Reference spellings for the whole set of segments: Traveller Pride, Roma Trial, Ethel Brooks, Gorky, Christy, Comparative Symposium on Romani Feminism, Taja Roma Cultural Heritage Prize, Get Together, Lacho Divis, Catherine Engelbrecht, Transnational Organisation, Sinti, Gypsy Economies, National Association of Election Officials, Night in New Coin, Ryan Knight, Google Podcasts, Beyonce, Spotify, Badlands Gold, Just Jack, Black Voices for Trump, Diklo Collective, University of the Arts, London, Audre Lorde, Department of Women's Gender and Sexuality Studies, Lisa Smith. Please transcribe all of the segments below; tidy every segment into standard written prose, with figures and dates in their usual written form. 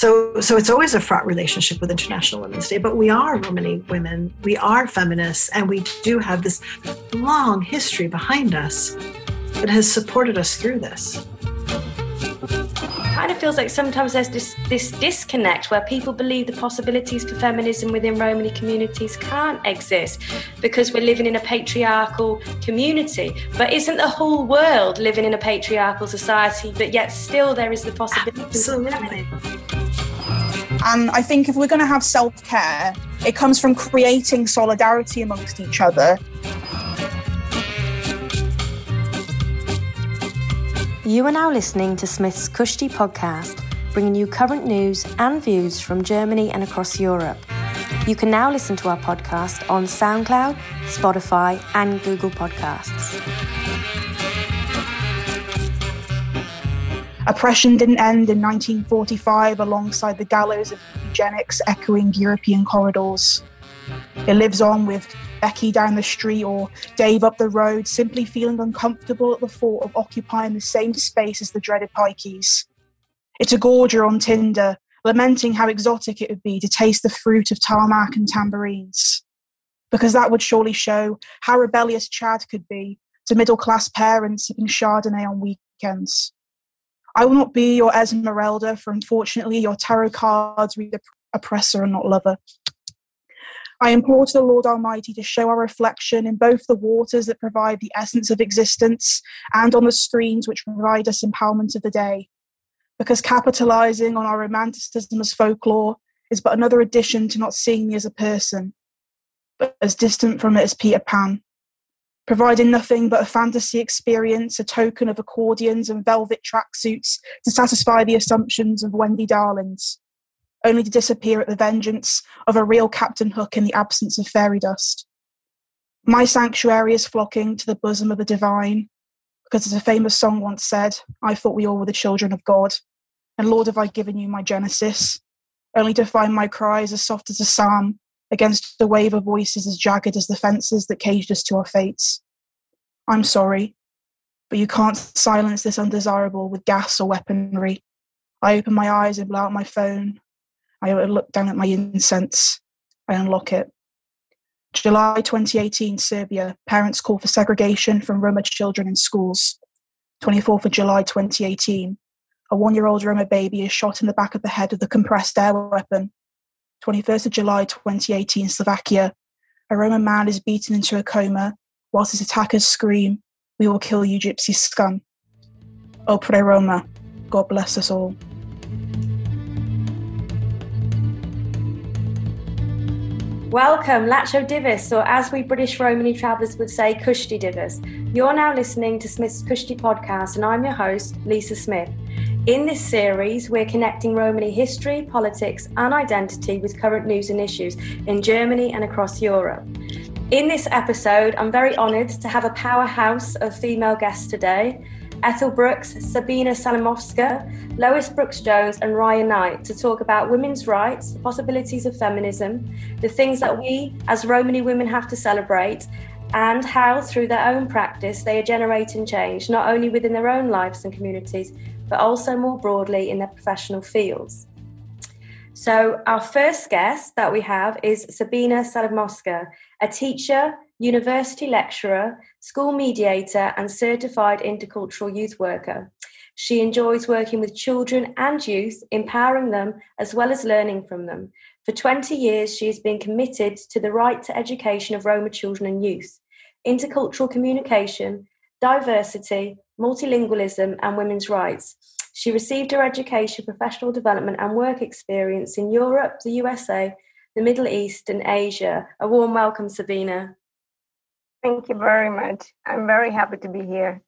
So it's always a fraught relationship with International Women's Day, but we are Romani women, we are feminists, and we do have this long history behind us that has supported us through this. It kind of feels like sometimes there's this disconnect where people believe the possibilities for feminism within Romani communities can't exist because we're living in a patriarchal community. But isn't the whole world living in a patriarchal society, but yet still there is the possibility? Absolutely. And I think if we're going to have self-care, it comes from creating solidarity amongst each other. You are now listening to Smith's Kushti podcast, bringing you current news and views from Germany and across Europe. You can now listen to our podcast on SoundCloud, Spotify, and Google Podcasts. Oppression didn't end in 1945 alongside the gallows of eugenics echoing European corridors. It lives on with Becky down the street or Dave up the road, simply feeling uncomfortable at the thought of occupying the same space as the dreaded pikes. It's a gorger on Tinder, lamenting how exotic it would be to taste the fruit of tarmac and tambourines, because that would surely show how rebellious Chad could be to middle-class parents sipping Chardonnay on weekends. I will not be your Esmeralda, for unfortunately your tarot cards read oppressor and not lover. I implore to the Lord Almighty to show our reflection in both the waters that provide the essence of existence and on the screens which provide us empowerment of the day. Because capitalising on our romanticism as folklore is but another addition to not seeing me as a person, but as distant from it as Peter Pan. Providing nothing but a fantasy experience, a token of accordions and velvet tracksuits to satisfy the assumptions of Wendy Darlings, only to disappear at the vengeance of a real Captain Hook in the absence of fairy dust. My sanctuary is flocking to the bosom of the divine, because as a famous song once said, I thought we all were the children of God, and Lord have I given you my Genesis, only to find my cries as soft as a psalm against the wave of voices as jagged as the fences that caged us to our fates. I'm sorry, but you can't silence this undesirable with gas or weaponry. I open my eyes and blow out my phone. I look down at my incense. I unlock it. July 2018, Serbia. Parents call for segregation from Roma children in schools. 24th of July 2018. A 1-year-old Roma baby is shot in the back of the head with a compressed air weapon. 21st of July 2018, Slovakia. A Roma man is beaten into a coma whilst his attackers scream, "We will kill you, gypsy scum." Opre Roma. God bless us all. Welcome, Lacho Divis, or as we British Romani travellers would say, Kushti Divis. You're now listening to Smith's Kushti podcast, and I'm your host, Lisa Smith. In this series, we're connecting Romani history, politics, and identity with current news and issues in Germany and across Europe. In this episode, I'm very honoured to have a powerhouse of female guests today. Ethel Brooks, Sabina Salimovska, Lois Brooks-Jones and Ryan Knight to talk about women's rights, the possibilities of feminism, the things that we as Romani women have to celebrate and how through their own practice they are generating change not only within their own lives and communities but also more broadly in their professional fields. So our first guest that we have is Sabina Salimovska, a teacher, university lecturer, school mediator and certified intercultural youth worker. She enjoys working with children and youth, empowering them as well as learning from them. For 20 years, she has been committed to the right to education of Roma children and youth, intercultural communication, diversity, multilingualism and women's rights. She received her education, professional development and work experience in Europe, the USA, the Middle East and Asia. A warm welcome, Sabina. Thank you very much. I'm very happy to be here.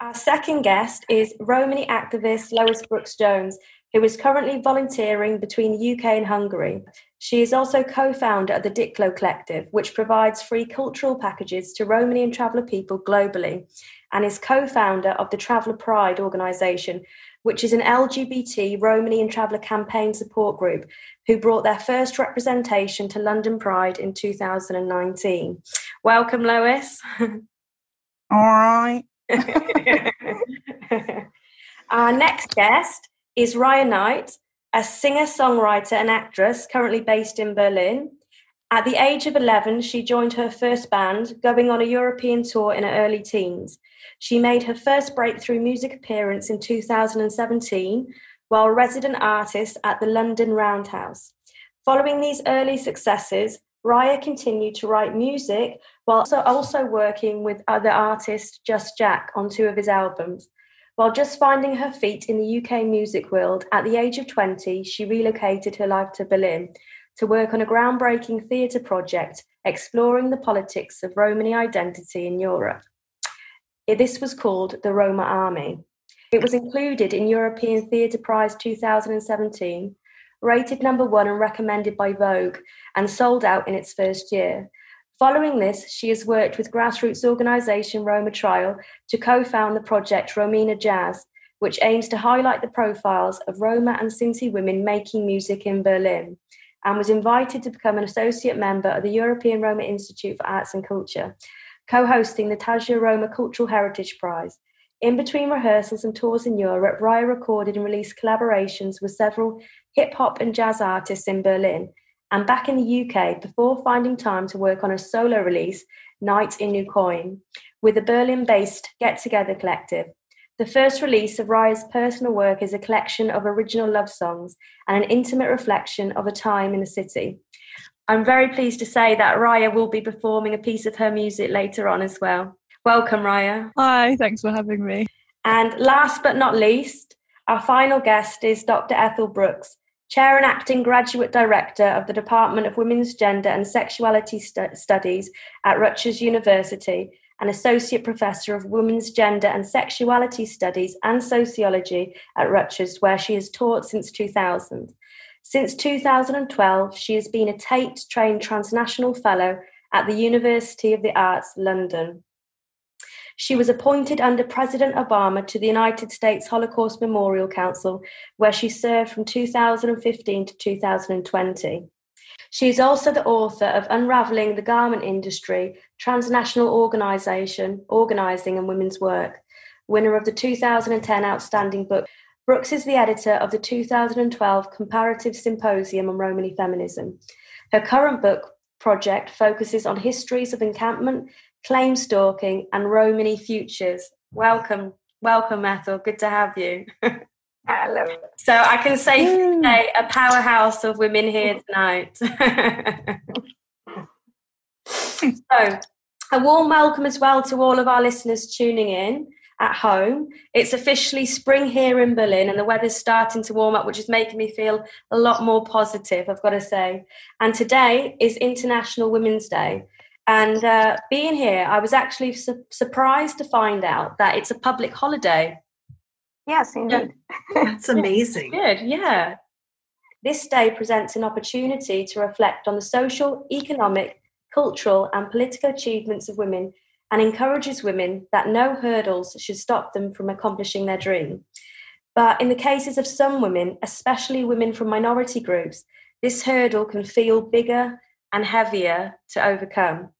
Our second guest is Romani activist Lois Brooks-Jones, who is currently volunteering between the UK and Hungary. She is also co-founder of the Diklo Collective, which provides free cultural packages to Romani and traveller people globally, and is co-founder of the Traveller Pride organisation, which is an LGBT Romani and traveller campaign support group who brought their first representation to London Pride in 2019. Welcome, Lois. All right. Our next guest is Ryan Knight, a singer-songwriter and actress currently based in Berlin. At the age of 11, she joined her first band, going on a European tour in her early teens. She made her first breakthrough music appearance in 2017 while resident artist at the London Roundhouse. Following these early successes, Raya continued to write music while also working with other artist Just Jack on two of his albums. While just finding her feet in the UK music world, at the age of 20, she relocated her life to Berlin to work on a groundbreaking theatre project exploring the politics of Romani identity in Europe. This was called the Roma Army. It was included in European Theatre Prize 2017, rated #1 and recommended by Vogue, and sold out in its first year. Following this, she has worked with grassroots organisation Roma Trial to co-found the project Romina Jazz, which aims to highlight the profiles of Roma and Sinti women making music in Berlin, and was invited to become an associate member of the European Roma Institute for Arts and Culture, co-hosting the Taja Roma Cultural Heritage Prize. In between rehearsals and tours in Europe, Raya recorded and released collaborations with several hip-hop and jazz artists in Berlin, and back in the UK before finding time to work on a solo release, Night in New Coin, with the Berlin-based Get Together Collective. The first release of Raya's personal work is a collection of original love songs and an intimate reflection of a time in the city. I'm very pleased to say that Raya will be performing a piece of her music later on as well. Welcome, Raya. Hi, thanks for having me. And last but not least, our final guest is Dr. Ethel Brooks, Chair and Acting Graduate Director of the Department of Women's Gender and Sexuality Studies at Rutgers University and Associate Professor of Women's Gender and Sexuality Studies and Sociology at Rutgers, where she has taught since 2000. Since 2012, she has been a Tate-trained Transnational Fellow at the University of the Arts, London. She was appointed under President Obama to the United States Holocaust Memorial Council, where she served from 2015 to 2020. She is also the author of Unravelling the Garment Industry, Transnational Organisation, Organising and Women's Work, winner of the 2010 Outstanding Book. Brooks is the editor of the 2012 Comparative Symposium on Romani Feminism. Her current book project focuses on histories of encampment, claim stalking and Romani futures. Welcome Ethel, good to have you. Hello. So I can safely say a powerhouse of women here tonight. So a warm welcome as well to all of our listeners tuning in at home. It's officially spring here in Berlin and the weather's starting to warm up, which is making me feel a lot more positive, I've got to say. And today is International Women's Day. And being here, I was actually surprised to find out that it's a public holiday. Yes, indeed. That's amazing. Good, yeah. This day presents an opportunity to reflect on the social, economic, cultural and political achievements of women and encourages women that no hurdles should stop them from accomplishing their dream. But in the cases of some women, especially women from minority groups, this hurdle can feel bigger and heavier to overcome.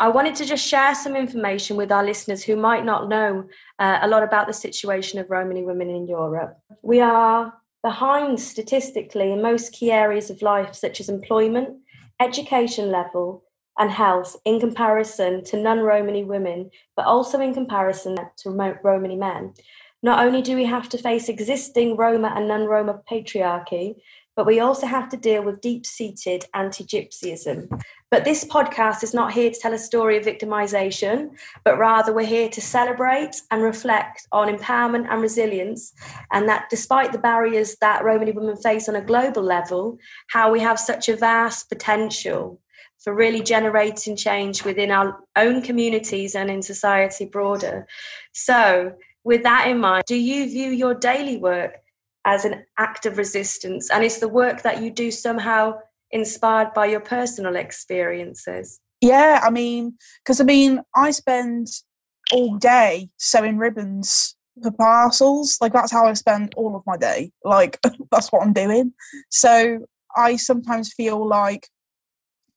I wanted to just share some information with our listeners who might not know a lot about the situation of Romani women in Europe. We are behind statistically in most key areas of life, such as employment, education level, and health in comparison to non-Romani women, but also in comparison to Romani men. Not only do we have to face existing Roma and non-Roma patriarchy, but we also have to deal with deep-seated anti-Gypsyism. But this podcast is not here to tell a story of victimisation, but rather we're here to celebrate and reflect on empowerment and resilience, and that despite the barriers that Romani women face on a global level, how we have such a vast potential for really generating change within our own communities and in society broader. So with that in mind, do you view your daily work as an act of resistance, and is the work that you do somehow inspired by your personal experiences? Yeah, I mean, I spend all day sewing ribbons for parcels. Like, that's how I spend all of my day. Like, that's what I'm doing. So I sometimes feel like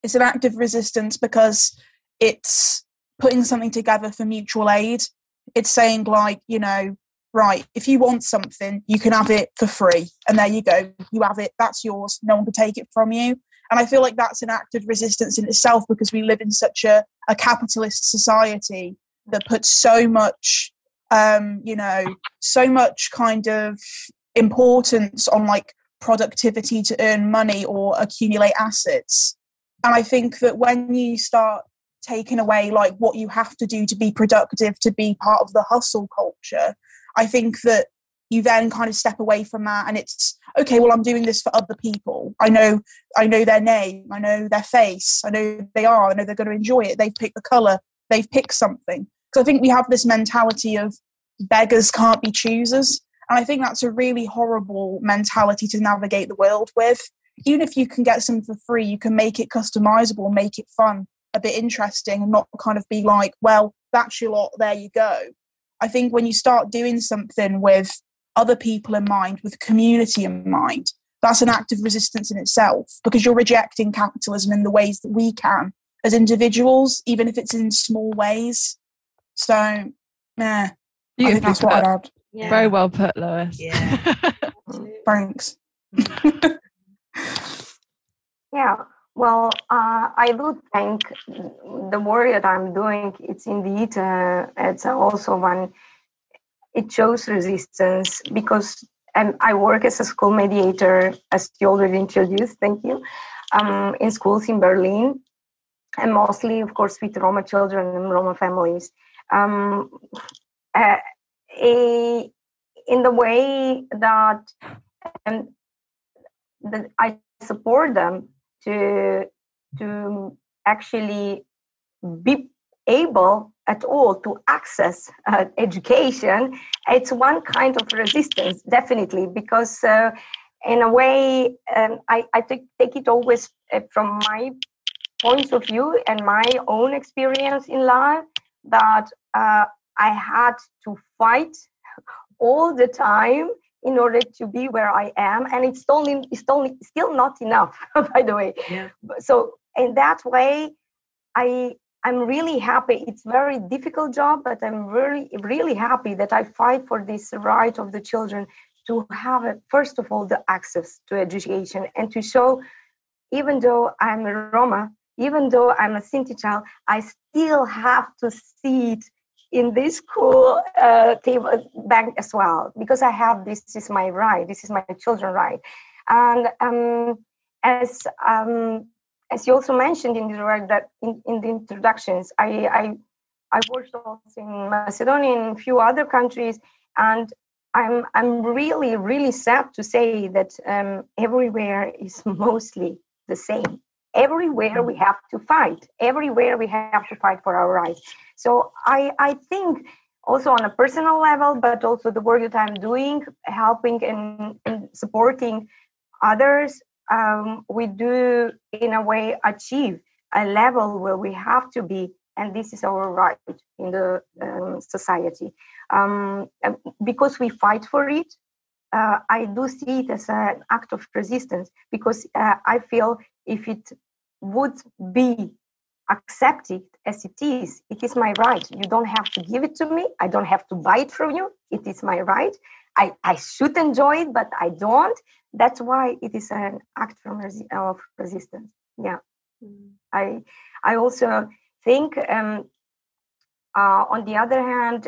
it's an act of resistance because it's putting something together for mutual aid. It's saying, like, you know, right, if you want something, you can have it for free. And there you go. You have it. That's yours. No one can take it from you. And I feel like that's an act of resistance in itself, because we live in such a capitalist society that puts so much, so much kind of importance on like productivity to earn money or accumulate assets. And I think that when you start taking away like what you have to do to be productive, to be part of the hustle culture, I think that you then kind of step away from that, and it's, okay, well, I'm doing this for other people. I know their name. I know their face. I know who they are. I know they're going to enjoy it. They've picked the colour. They've picked something. So I think we have this mentality of beggars can't be choosers. And I think that's a really horrible mentality to navigate the world with. Even if you can get some for free, you can make it customizable, make it fun, a bit interesting, and not kind of be like, well, that's your lot, there you go. I think when you start doing something with other people in mind, with community in mind, that's an act of resistance in itself, because you're rejecting capitalism in the ways that we can as individuals, even if it's in small ways. So, I think that's what I'd add. Yeah. Very well put, Lois. Yeah. Thanks. Yeah. Well, I do think the work that I'm doing, it's indeed, it's also one, it shows resistance, because I work as a school mediator, as you already introduced, thank you, in schools in Berlin, and mostly, of course, with Roma children and Roma families. In the way that I support them to actually be able at all to access education, it's one kind of resistance, definitely, because in a way, I take it always from my point of view and my own experience in life, that I had to fight all the time in order to be where I am, and it's only still not enough, by the way. Yeah. So in that way, I'm really happy. It's very difficult job, but I'm really, really happy that I fight for this right of the children to have, first of all, the access to education, and to show, even though I'm a Roma, even though I'm a Sinti child, I still have to see it in this school table bank as well, because I have this is my right, this is my children's right. And as you also mentioned in the right that in the introductions, I worked also in Macedonia and a few other countries, and I'm really, really sad to say that everywhere is mostly the same. Everywhere we have to fight. Everywhere we have to fight for our rights. So I think also on a personal level, but also the work that I'm doing, helping and supporting others, we do in a way achieve a level where we have to be, and this is our right in the society. Because we fight for it, I do see it as an act of resistance, because I feel if it would be accepted as it is my right. You don't have to give it to me. I don't have to buy it from you. It is my right. I should enjoy it, but I don't. That's why it is an act of resistance. Yeah. Mm. I also think, on the other hand,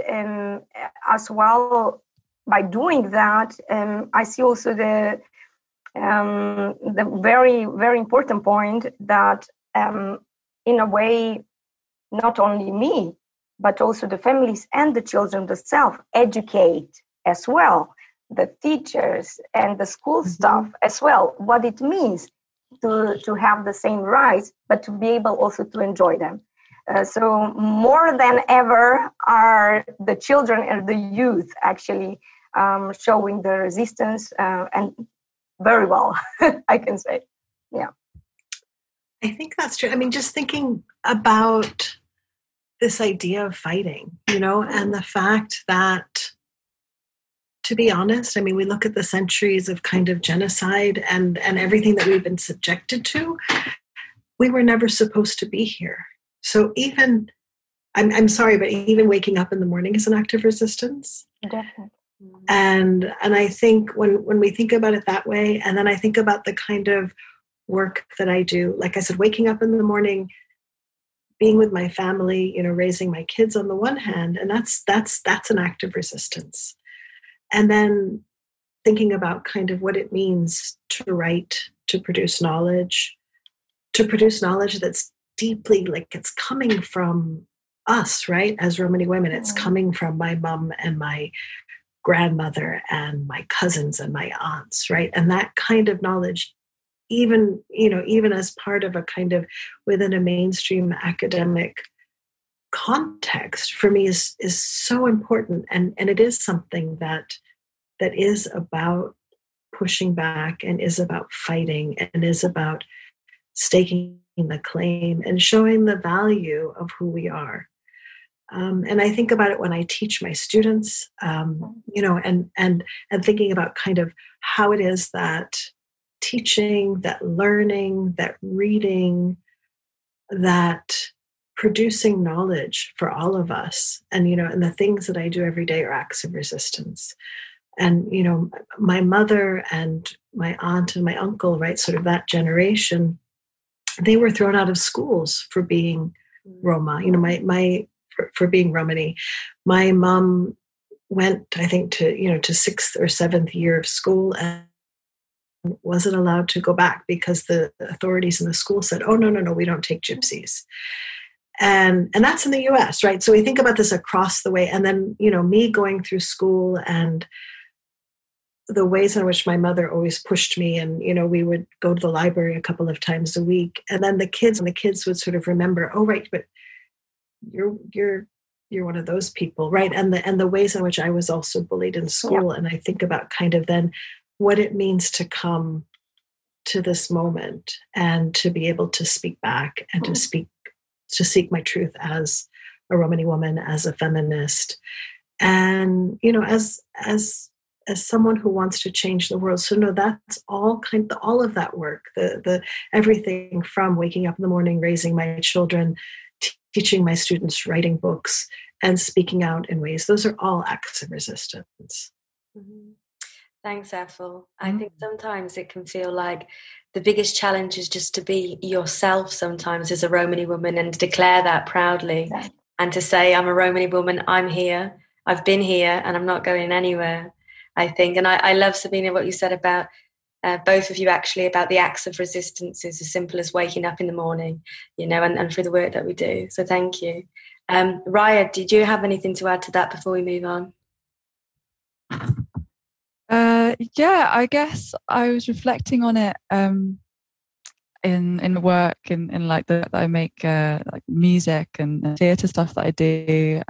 as well, by doing that, I see also the very, very important point that in a way, not only me, but also the families and the children themselves educate as well, the teachers and the school mm-hmm. staff as well, what it means to have the same rights, but to be able also to enjoy them. So more than ever are the children and the youth actually showing the resistance and very well, I can say. Yeah. I think that's true. I mean, just thinking about this idea of fighting, and the fact that, to be honest, I mean, we look at the centuries of kind of genocide and everything that we've been subjected to, we were never supposed to be here. So even, I'm sorry, but even waking up in the morning is an act of resistance. Definitely. And I think when we think about it that way, and then I think about the kind of work that I do, like I said, waking up in the morning, being with my family, you know, raising my kids on the one hand, and that's an act of resistance. And then thinking about kind of what it means to write, to produce knowledge that's deeply, like, it's coming from us, right? As Romani women, it's coming from my mom and my grandmother and my cousins and my aunts, right? And that kind of knowledge, even as part of a kind of within a mainstream academic context, for me is so important. And it is something that is about pushing back and is about fighting and is about staking the claim and showing the value of who we are. And I think about it when I teach my students, and thinking about kind of how it is that teaching, that learning, that reading, that producing knowledge for all of us. And, you know, and the things that I do every day are acts of resistance. And, you know, my mother and my aunt and my uncle, right, sort of that generation, they were thrown out of schools for being Roma, you know, for being Romani. My mom went, I think, to 6th or 7th year of school and wasn't allowed to go back because the authorities in the school said, oh, no, we don't take gypsies. And that's in the US, right? So we think about this across the way. And then, you know, me going through school and the ways in which my mother always pushed me. And, you know, we would go to the library a couple of times a week. And then the kids would sort of remember, oh, right, but you're one of those people, right? And the ways in which I was also bullied in school. Yeah. And I think about kind of then what it means to come to this moment and to be able to speak back and to seek my truth as a Romani woman, as a feminist, and, you know, as someone who wants to change the world. So no, that's all of that work, the everything from waking up in the morning, raising my children, teaching my students, writing books, and speaking out in ways. Those are all acts of resistance. Mm-hmm. Thanks, Ethel. I think sometimes it can feel like the biggest challenge is just to be yourself sometimes as a Romani woman and to declare that proudly, yeah, and to say, I'm a Romani woman, I'm here, I've been here, and I'm not going anywhere, I think. And I love, Sabina, what you said about both of you actually about the acts of resistance is as simple as waking up in the morning, you know, and for the work that we do. So thank you. Raya, did you have anything to add to that before we move on? Yeah, I guess I was reflecting on it in work, in like that I make, like music and theatre stuff that I do,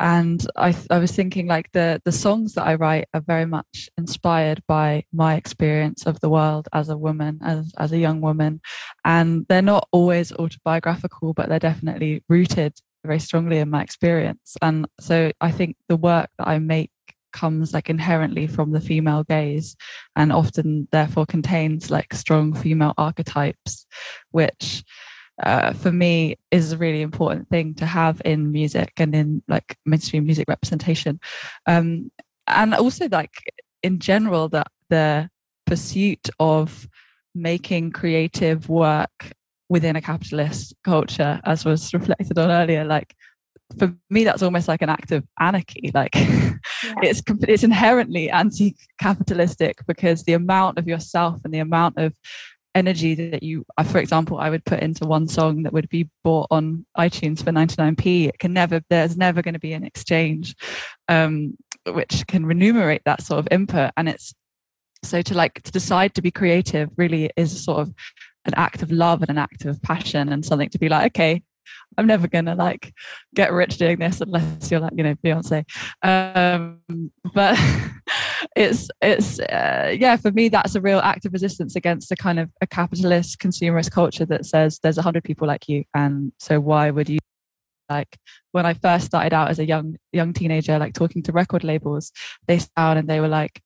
and I was thinking like the songs that I write are very much inspired by my experience of the world as a woman, as a young woman, and they're not always autobiographical, but they're definitely rooted very strongly in my experience, and so I think the work that I make comes like inherently from the female gaze and often therefore contains like strong female archetypes, which for me is a really important thing to have in music and in like mainstream music representation, and also like in general that the pursuit of making creative work within a capitalist culture, as was reflected on earlier, like for me that's almost like an act of anarchy, like it's inherently anti-capitalistic because the amount of yourself and the amount of energy that you, for example, I would put into one song that would be bought on iTunes for 99p, there's never going to be an exchange which can remunerate that sort of input, and it's so to decide to be creative really is sort of an act of love and an act of passion and something to be like, okay, I'm never gonna like get rich doing this unless you're like, you know, Beyonce. But it's yeah, for me that's a real act of resistance against a kind of a capitalist consumerist culture that says there's 100 people like you, and so why would you? Like when I first started out as a young teenager, like talking to record labels, they sound and they were like,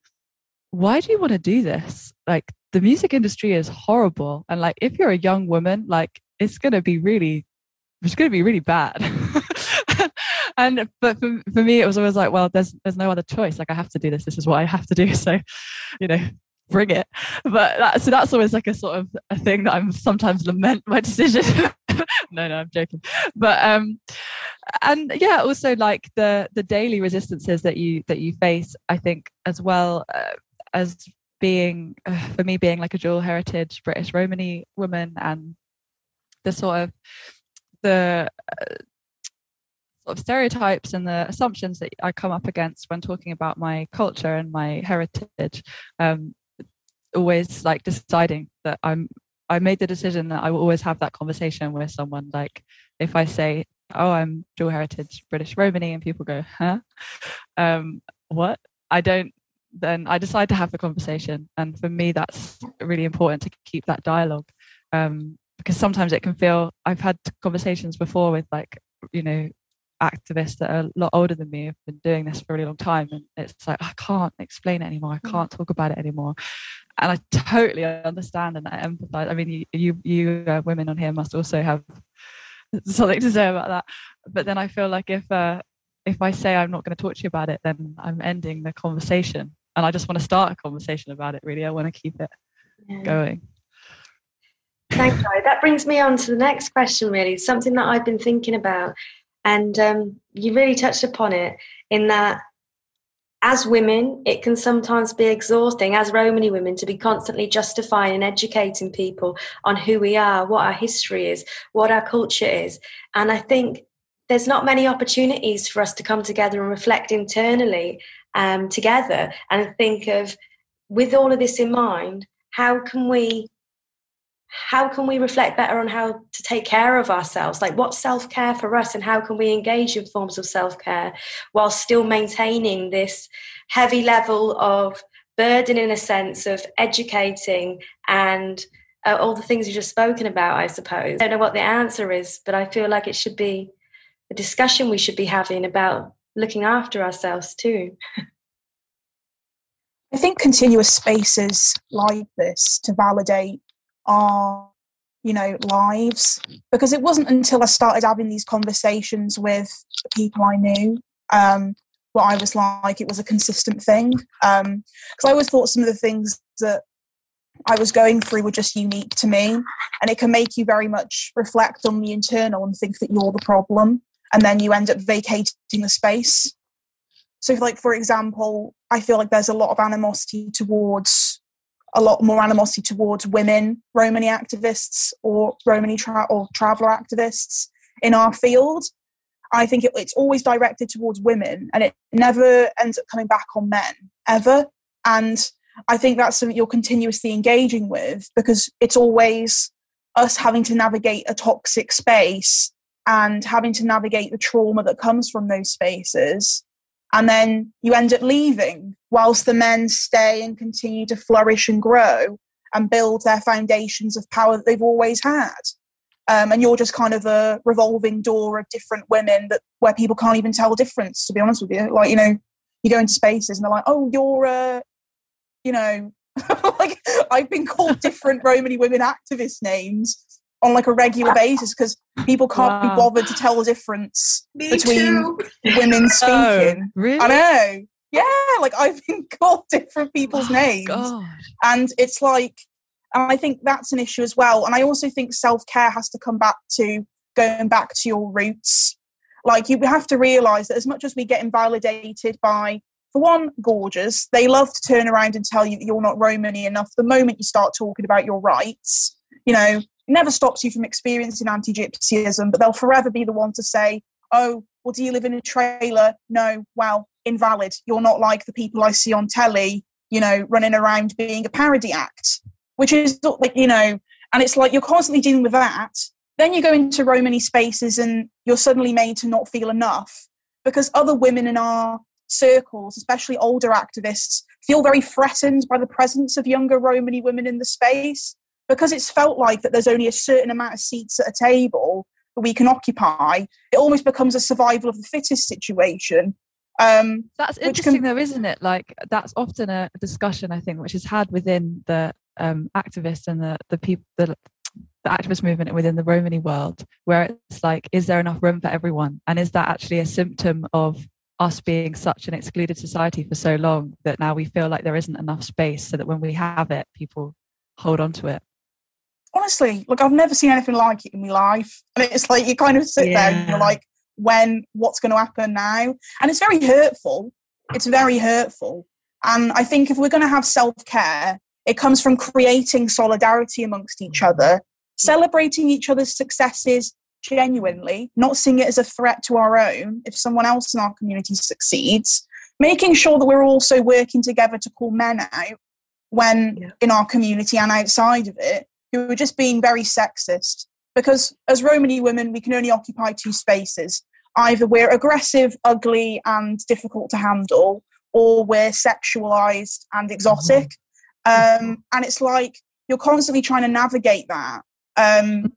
why do you want to do this? Like the music industry is horrible, and like if you're a young woman, like it's gonna be really bad. And but for me, it was always like, well, there's no other choice. Like, I have to do this. This is what I have to do. So, you know, bring it. But that, so that's always like a sort of a thing that I'm sometimes lament my decision. No, I'm joking. But and yeah, also like the daily resistances that you face, I think, as well as being for me being like a dual heritage British Romani woman, and the sort of the stereotypes and the assumptions that I come up against when talking about my culture and my heritage, always like deciding that I made the decision that I will always have that conversation with someone. Like if I say, oh, I'm dual heritage British Romani, and people go, huh? What? Then I decide to have the conversation. And for me, that's really important to keep that dialogue. Because sometimes it can feel, I've had conversations before with like, you know, activists that are a lot older than me have been doing this for a really long time, and it's like I can't explain it anymore, I can't talk about it anymore, and I totally understand and I empathize. I mean, you women on here must also have something to say about that. But then I feel like if I say I'm not going to talk to you about it, then I'm ending the conversation, and I just want to start a conversation about it, really. I want to keep it going. Thanks, Guy. That brings me on to the next question, really, something that I've been thinking about. And you really touched upon it in that as women, it can sometimes be exhausting as Romani women to be constantly justifying and educating people on who we are, what our history is, what our culture is. And I think there's not many opportunities for us to come together and reflect internally together and think of, with all of this in mind, how can we reflect better on how to take care of ourselves? Like, what's self-care for us, and how can we engage in forms of self-care while still maintaining this heavy level of burden, in a sense of educating and all the things you've just spoken about, I suppose. I don't know what the answer is, but I feel like it should be a discussion we should be having about looking after ourselves too. I think continuous spaces like this to validate our, you know, lives, because it wasn't until I started having these conversations with the people I knew what I was like, it was a consistent thing, because I always thought some of the things that I was going through were just unique to me, and it can make you very much reflect on the internal and think that you're the problem, and then you end up vacating the space. So like, for example, I feel like there's a lot more animosity towards women Romani activists or Romani or traveller activists in our field. I think it's always directed towards women, and it never ends up coming back on men, ever. And I think that's something you're continuously engaging with, because it's always us having to navigate a toxic space and having to navigate the trauma that comes from those spaces. And then you end up leaving whilst the men stay and continue to flourish and grow and build their foundations of power that they've always had. And you're just kind of a revolving door of different women where people can't even tell the difference, to be honest with you. Like, you know, you go into spaces and they're like, oh, you're a, you know, like I've been called different Romani women activist names on like a regular basis, because people can't be bothered to tell the difference between women speaking. Really? I know. Yeah, like I've been called different people's names. God. And it's like, and I think that's an issue as well. And I also think self-care has to come back to going back to your roots. Like, you have to realise that as much as we get invalidated by, for one, gorgeous, they love to turn around and tell you that you're not Romani enough the moment you start talking about your rights, you know. Never stops you from experiencing anti-Gypsyism, but they'll forever be the one to say, oh, well, do you live in a trailer? No, well, invalid. You're not like the people I see on telly, you know, running around being a parody act, which is, like, you know, and it's like you're constantly dealing with that. Then you go into Romani spaces and you're suddenly made to not feel enough, because other women in our circles, especially older activists, feel very threatened by the presence of younger Romani women in the space, because it's felt like that there's only a certain amount of seats at a table that we can occupy. It almost becomes a survival of the fittest situation. That's interesting though, isn't it? Like, that's often a discussion, I think, which is had within the activists and the people, the the activist movement within the Romani world, where it's like, is there enough room for everyone? And is that actually a symptom of us being such an excluded society for so long that now we feel like there isn't enough space, so that when we have it, people hold on to it? Honestly, look, I've never seen anything like it in my life. And it's like, you kind of sit there and you're like, what's going to happen now? And it's very hurtful. It's very hurtful. And I think if we're going to have self-care, it comes from creating solidarity amongst each other, celebrating each other's successes genuinely, not seeing it as a threat to our own if someone else in our community succeeds, making sure that we're also working together to call men out when in our community and outside of it, who are just being very sexist. Because as Romani women, we can only occupy two spaces. Either we're aggressive, ugly, and difficult to handle, or we're sexualized and exotic. And it's like, you're constantly trying to navigate that,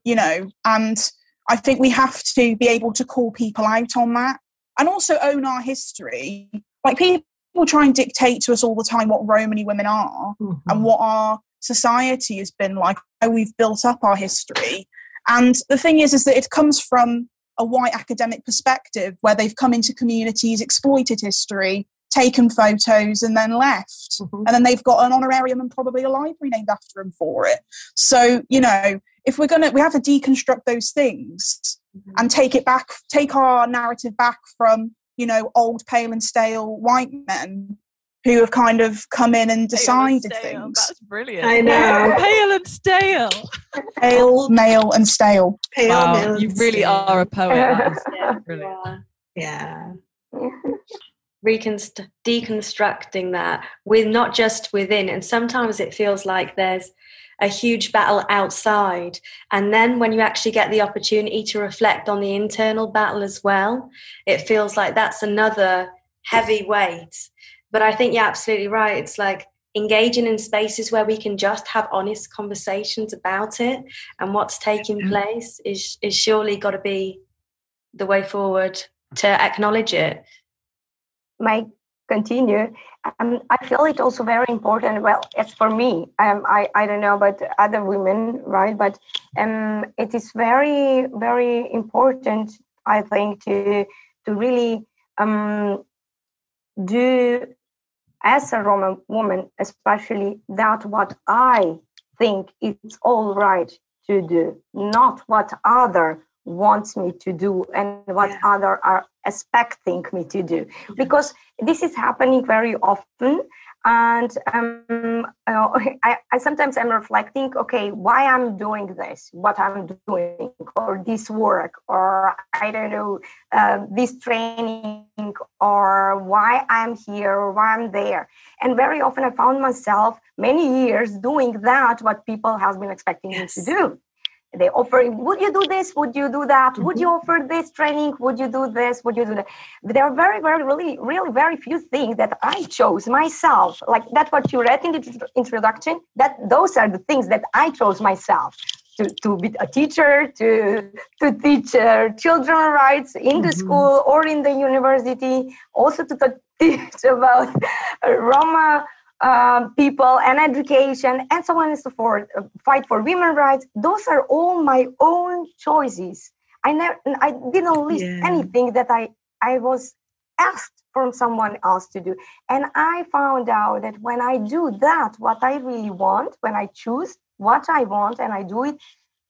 you know, and I think we have to be able to call people out on that and also own our history. Like, people try and dictate to us all the time what Romani women are and what our society has been like, how we've built up our history. And the thing is that it comes from a white academic perspective where they've come into communities, exploited history, taken photos and then left. And then they've got an honorarium and probably a library named after them for it. So, you know, if we're going to, we have to deconstruct those things and take it back, take our narrative back from, you know, old, pale and stale white men who have kind of come in and decided things. That's brilliant. I know. Pale and stale. Pale, male and stale. Pale, male and you really stale. Are a poet. Yeah. Brilliant. Yeah. Deconstructing that with not just within, and sometimes it feels like there's a huge battle outside, and then when you actually get the opportunity to reflect on the internal battle as well, it feels like that's another heavy weight. But I think you're absolutely right. It's like engaging in spaces where we can just have honest conversations about it and what's taking place is surely got to be the way forward to acknowledge it. May continue. I feel it also very important. Well, it's for me. I don't know about other women, right? But it is very, very important, I think, to really do as a Roma woman, especially that what I think it's all right to do, not what other wants me to do and what other are expecting me to do, because this is happening very often. And I sometimes I'm reflecting, okay, why I'm doing this, what I'm doing, or this work, or I don't know, this training, or why I'm here, or why I'm there. And very often I found myself many years doing that what people have been expecting me to do. They offer, would you do this? Would you do that? Would you offer this training? Would you do this? Would you do that? There are very, very, really, really very few things that I chose myself. Like that's what you read in the introduction, that those are the things that I chose myself. To be a teacher, to teach children's rights in the school or in the university, also to teach about Roma people and education and so on and so forth, fight for women's rights. Those are all my own choices. I didn't list anything that I was asked from someone else to do. And I found out that when I do that, what I really want, when I choose what I want and I do it,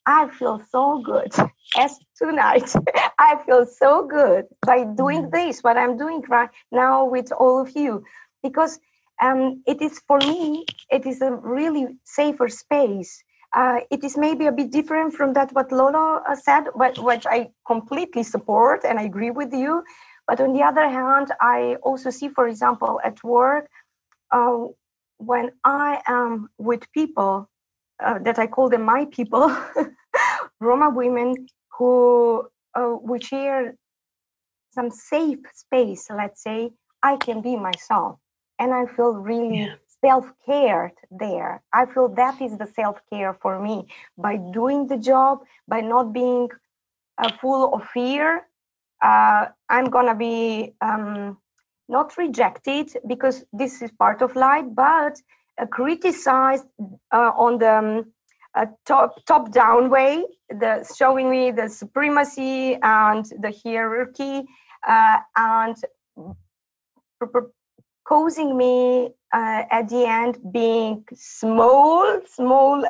I feel so good. As tonight, I feel so good by doing this, what I'm doing right now with all of you, because it is, for me, it is a really safer space. It is maybe a bit different from that what Lola said, which I completely support and I agree with you. But on the other hand, I also see, for example, at work, when I am with people that I call them my people, Roma women who we share some safe space, let's say, I can be myself. And I feel really self-cared there. I feel that is the self-care for me, by doing the job, by not being full of fear. I'm going to be not rejected, because this is part of life, but criticized on the a top-down way, showing me the supremacy and the hierarchy, and causing me at the end being small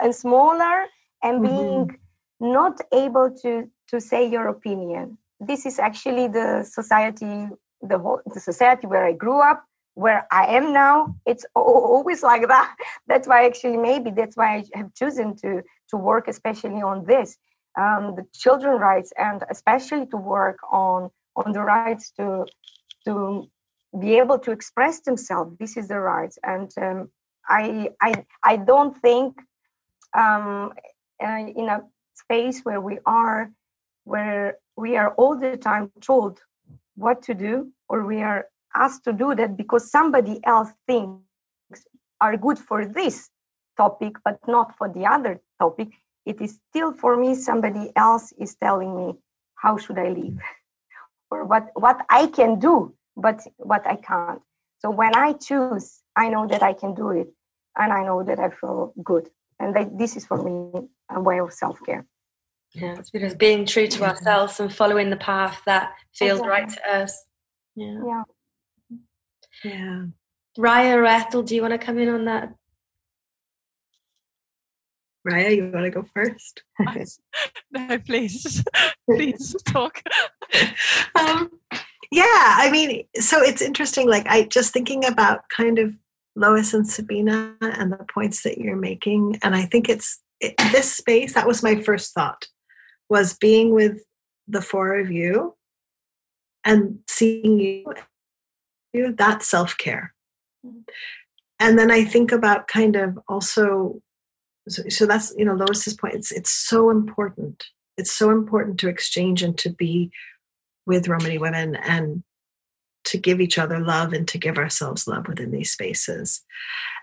and smaller, and being not able to say your opinion. This is actually the society, the society where I grew up, where I am now. It's always like that. That's why actually maybe that's why I have chosen to work especially on this, the children's rights, and especially to work on the rights to be able to express themselves. This is the rights, and I don't think in a space where we are all the time told what to do, or we are asked to do that because somebody else thinks are good for this topic but not for the other topic. It is still, for me, somebody else is telling me how should I live, or what I can do but what I can't. So when I choose, I know that I can do it, and I know that I feel good, and that this is for me a way of self-care. Yeah, it's because being true to ourselves and following the path that feels right to us. Yeah. Raya or Ethel, do you want to come in on that? Raya, you want to go first? No, please talk. I mean, so it's interesting. Like, I just thinking about kind of Lois and Sabina and the points that you're making, and I think it's this space. That was my first thought, was being with the four of you and seeing you. That's self-care. And then I think about kind of also, so that's, you know, Lois's point, it's so important. It's so important to exchange and to be with Romani women and to give each other love and to give ourselves love within these spaces.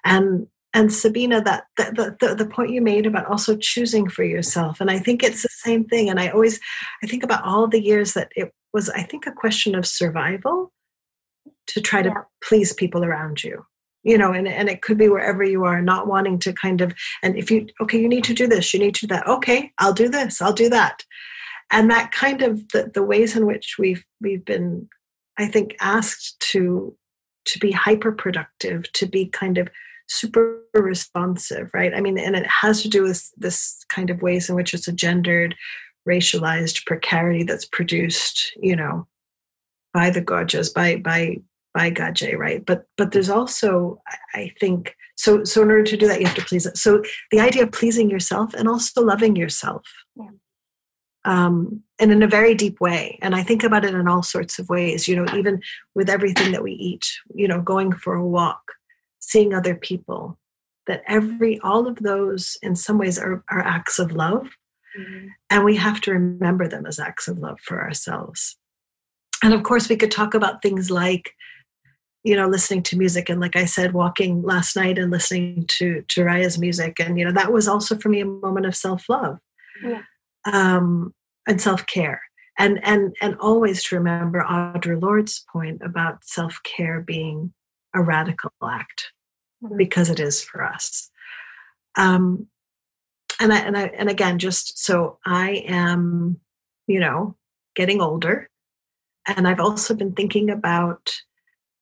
And Sabina, that the point you made about also choosing for yourself, and I think it's the same thing. And I think about all the years that it was, I think, a question of survival to try to please people around you, you know, and it could be wherever you are, not wanting to kind of, and if you, okay, you need to do this, you need to do that. Okay, I'll do this, I'll do that. And that kind of the ways in which we've been, I think, asked to be hyperproductive, to be kind of super responsive, right? I mean, and it has to do with this kind of ways in which it's a gendered, racialized precarity that's produced, you know, by the gorgeous, by Gajay, right? But there's also, I think, so in order to do that, you have to please it. So the idea of pleasing yourself and also loving yourself, and in a very deep way. And I think about it in all sorts of ways, you know, even with everything that we eat, you know, going for a walk, seeing other people, that all of those in some ways are acts of love. Mm-hmm. And we have to remember them as acts of love for ourselves. And of course, we could talk about things like, you know, listening to music. And like I said, walking last night and listening to Raya's music. And, you know, that was also for me a moment of self-love and self-care. And always to remember Audre Lorde's point about self-care being a radical act, because it is for us. And again, just so I am, you know, getting older. And I've also been thinking about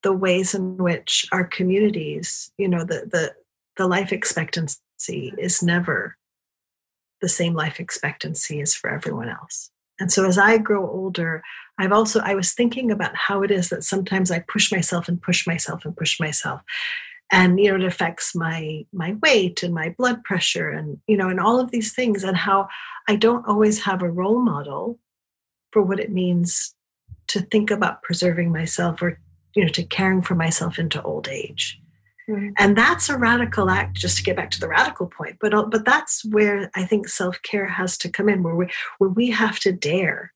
the ways in which our communities, you know, the life expectancy is never the same life expectancy as for everyone else. And so as I grow older, I was thinking about how it is that sometimes I push myself. And, you know, it affects my weight and my blood pressure and, you know, and all of these things, and how I don't always have a role model for what it means to think about preserving myself, or, you know, to caring for myself into old age. Mm-hmm. And that's a radical act, just to get back to the radical point, but that's where I think self-care has to come in, where we have to dare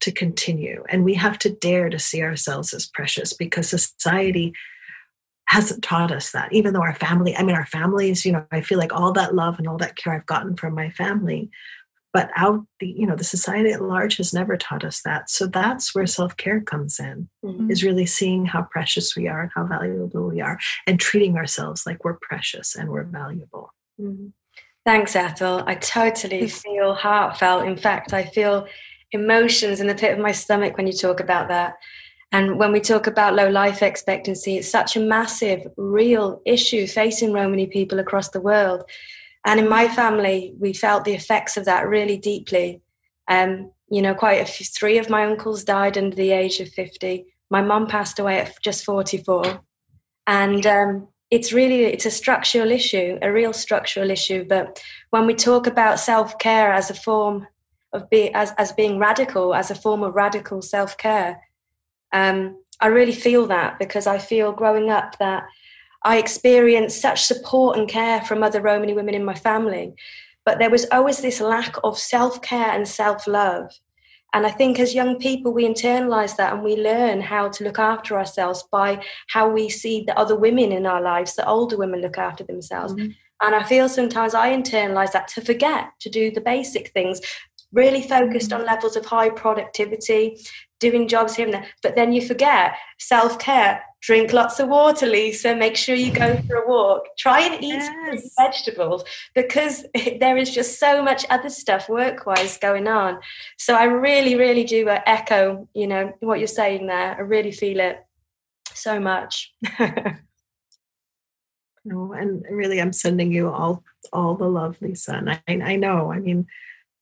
to continue, and we have to dare to see ourselves as precious, because society hasn't taught us that, even though our families, you know, I feel like all that love and all that care I've gotten from my family, but the society at large has never taught us that. So that's where self-care comes in, is really seeing how precious we are and how valuable we are, and treating ourselves like we're precious and we're valuable. Mm-hmm. Thanks, Ethel. I totally feel heartfelt. In fact, I feel emotions in the pit of my stomach when you talk about that. And when we talk about low life expectancy, it's such a massive, real issue facing Romani people across the world. And in my family, we felt the effects of that really deeply. Three of my uncles died under the age of 50. My mum passed away at just 44. And it's a structural issue, a real structural issue. But when we talk about self-care as a form of being radical, as a form of radical self-care, I really feel that, because I feel growing up that I experienced such support and care from other Romani women in my family, but there was always this lack of self-care and self-love. And I think as young people, we internalise that and we learn how to look after ourselves by how we see the other women in our lives, the older women look after themselves. Mm-hmm. And I feel sometimes I internalise that to forget to do the basic things, really focused mm-hmm. on levels of high productivity, doing jobs here and there, but then you forget self-care. Drink lots of water, Lisa, make sure you go for a walk, try and eat yes. vegetables, because there is just so much other stuff work-wise going on. So I really, really do echo, what you're saying there. I really feel it so much. No, and really, I'm sending you all the love, Lisa. And I know,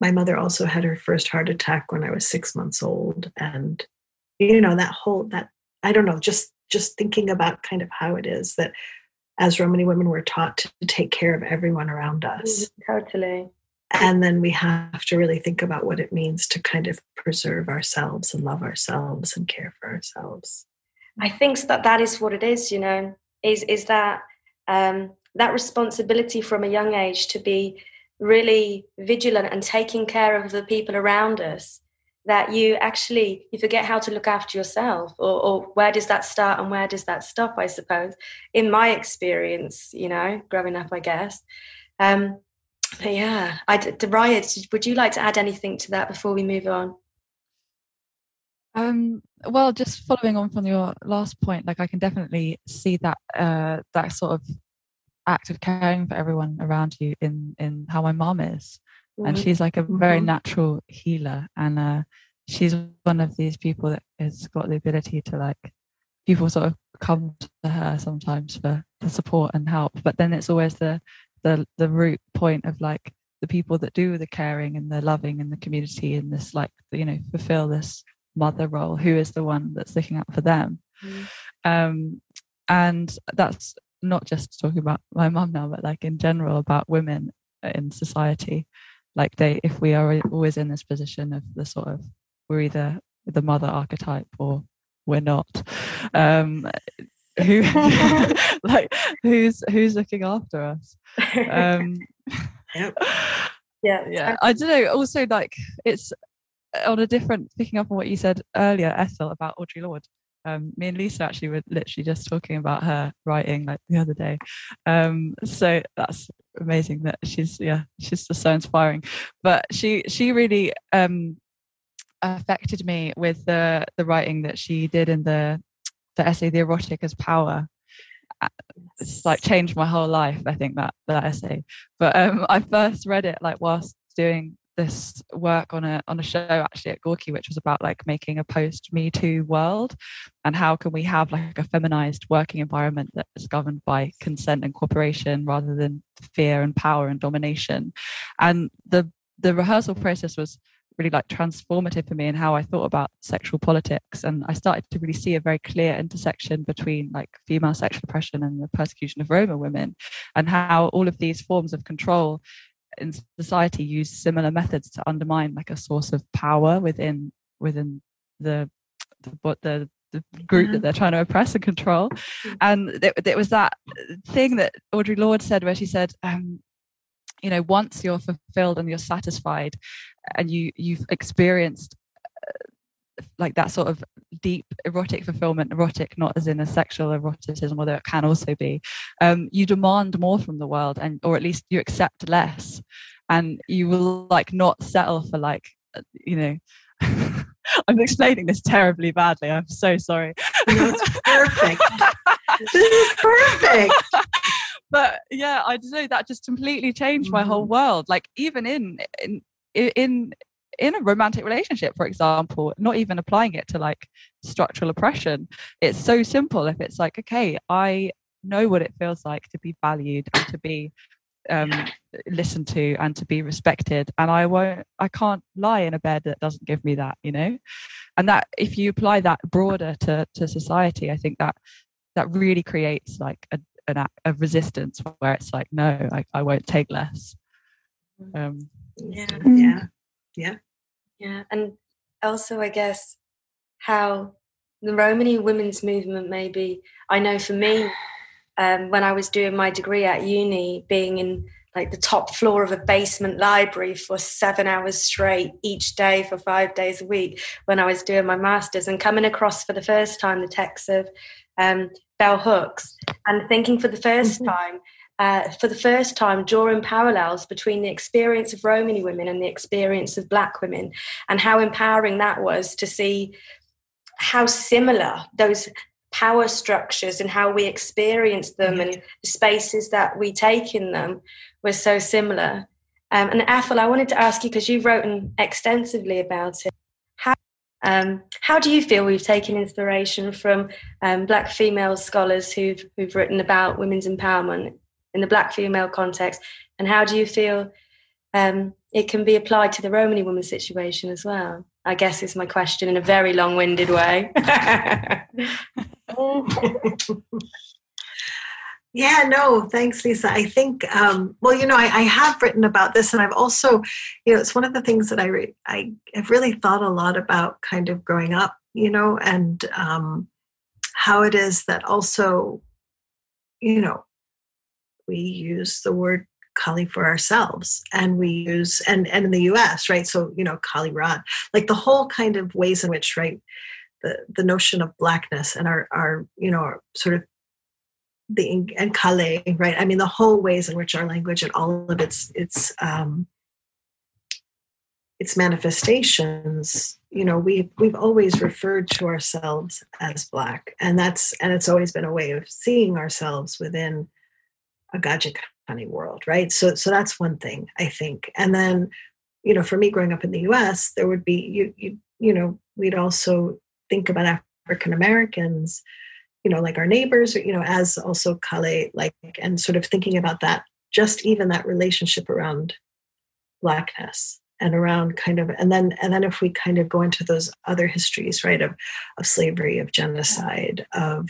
my mother also had her first heart attack when I was 6 months old. And, just thinking about kind of how it is that as Romani women, we're taught to take care of everyone around us. Totally. And then we have to really think about what it means to kind of preserve ourselves and love ourselves and care for ourselves. I think that is what it is, is that that responsibility from a young age to be really vigilant and taking care of the people around us, that you forget how to look after yourself, or where does that start and where does that stop, I suppose, in my experience, growing up, I guess. But yeah, Ryan, would you like to add anything to that before we move on? Well, just following on from your last point, I can definitely see that that sort of act of caring for everyone around you in how my mom is, and she's a very natural healer, and she's one of these people that has got the ability to people sort of come to her sometimes for the support and help, but then it's always the root point of the people that do the caring and the loving in the community, and this fulfill this mother role, who is the one that's looking out for them. And that's not just talking about my mum now, but in general about women in society, if we are always in this position of the sort of, we're either the mother archetype or we're not, who who's looking after us. Yeah. I don't know, also it's on a different, picking up on what you said earlier, Ethel, about Audre Lorde. Me and Lisa actually were literally just talking about her writing the other day, so that's amazing that she's just so inspiring. But she really affected me with the writing that she did in the essay "The Erotic as Power." It's changed my whole life, I think, that essay. But I first read it whilst doing this work on a show actually at Gorky, which was about making a post Me Too world, and how can we have a feminized working environment that is governed by consent and cooperation rather than fear and power and domination. And the rehearsal process was really transformative for me in how I thought about sexual politics, and I started to really see a very clear intersection between female sexual oppression and the persecution of Roma women, and how all of these forms of control in society use similar methods to undermine a source of power within the group that they're trying to oppress and control. And it was that thing that Audre Lorde said, where she said, once you're fulfilled and you're satisfied and you've experienced that sort of deep erotic fulfillment, erotic not as in a sexual eroticism, although it can also be, you demand more from the world, or at least you accept less, and you will not settle for I'm explaining this terribly badly, I'm so sorry. No, it's perfect. This is perfect. But yeah, I don't know, that just completely changed my whole world. Like even in a romantic relationship, for example, not even applying it to like structural oppression. It's so simple if it's like, okay, I know what it feels like to be valued and to be listened to and to be respected, and I can't lie in a bed that doesn't give me that, you know. And that if you apply that broader to society, I think that really creates like a resistance where it's like, no, I won't take less. Yeah. And also I guess how the Romani women's movement, maybe, I know for me, when I was doing my degree at uni, being in like the top floor of a basement library for 7 hours straight each day for 5 days a week when I was doing my master's, and coming across for the first time the texts of bell hooks, and thinking for the first time, drawing parallels between the experience of Romani women and the experience of Black women, and how empowering that was to see how similar those power structures and how we experience them and the spaces that we take in them were so similar. And Ethel, I wanted to ask you, because you've written extensively about it, how do you feel we've taken inspiration from Black female scholars who've written about women's empowerment in the Black female context, and how do you feel it can be applied to the Romani woman situation as well, I guess, is my question in a very long-winded way. Yeah, no, thanks, Lisa. I think, well, you know, I have written about this, and I've also, you know, it's one of the things that I have really thought a lot about kind of growing up, you know, and how it is that also, you know, we use the word Kali for ourselves, and we use, and in the US, right? So, you know, Kali Rod, like the whole kind of ways in which, right, the notion of Blackness and our you know, our sort of the, and Kale, right? I mean, the whole ways in which our language and all of its manifestations, you know, we've always referred to ourselves as Black, and it's always been a way of seeing ourselves within a Gajikani world, right? So that's one thing, I think. And then, you know, for me growing up in the US, there would be, you know, we'd also think about African Americans, you know, like our neighbors, you know, as also Kale, like, and sort of thinking about that, just even that relationship around Blackness and around kind of, and then if we kind of go into those other histories, right, of slavery, of genocide, of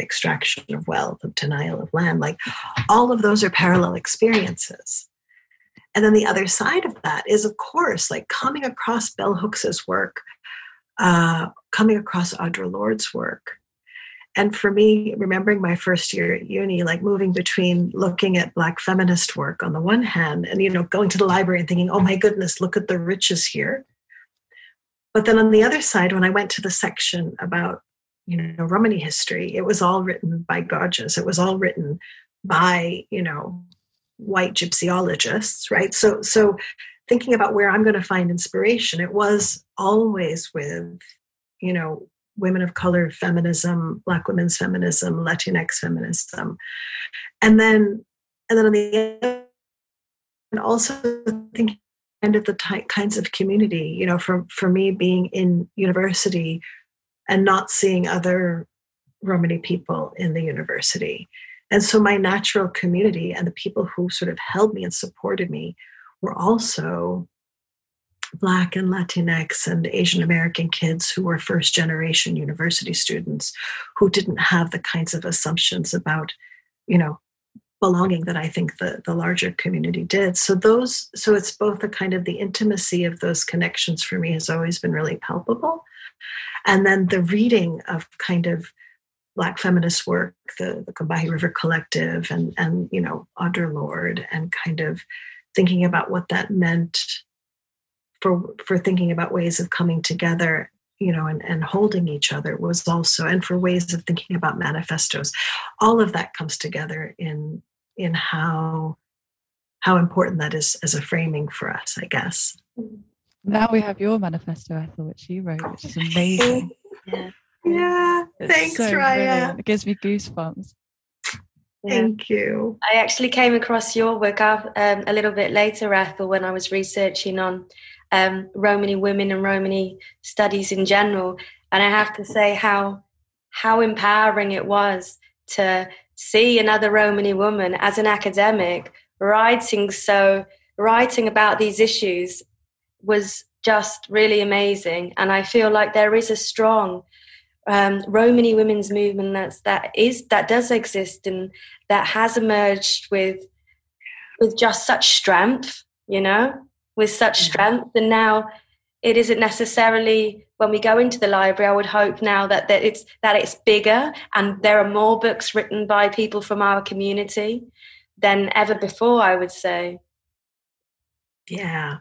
extraction of wealth, of denial of land, like all of those are parallel experiences. And then the other side of that is, of course, like coming across bell hooks's work, coming across Audre Lorde's work. And for me, remembering my first year at uni, like moving between looking at Black feminist work on the one hand and, you know, going to the library and thinking, oh my goodness, look at the riches here. But then on the other side, when I went to the section about, you know, Romani history, it was all written by Gauges. It was all written by, you know, white gypsyologists, right? So thinking about where I'm going to find inspiration, it was always with, you know, women of color feminism, Black women's feminism, Latinx feminism. And then on the end, and also thinking of the kinds of community, you know, for me being in university and not seeing other Romani people in the university. And so my natural community and the people who sort of held me and supported me were also Black and Latinx and Asian American kids who were first generation university students who didn't have the kinds of assumptions about, you know, belonging that I think the larger community did. So it's both a kind of the intimacy of those connections for me has always been really palpable. And then the reading of kind of Black feminist work, the Combahee River Collective and, you know, Audre Lorde, and kind of thinking about what that meant for thinking about ways of coming together, you know, and holding each other was also, and for ways of thinking about manifestos, all of that comes together in how important that is as a framing for us, I guess. Now we have your manifesto, Ethel, which you wrote, which is amazing. Yeah, thanks, Ryan. Brilliant. It gives me goosebumps. Yeah. Thank you. I actually came across your work a little bit later, Ethel, when I was researching on Romani women and Romani studies in general. And I have to say how empowering it was to see another Romani woman as an academic writing about these issues was just really amazing. And I feel like there is a strong Romani women's movement that does exist and that has emerged with just such strength, you know, with such strength. And now it isn't necessarily when we go into the library. I would hope now that it's bigger and there are more books written by people from our community than ever before, I would say. Yeah.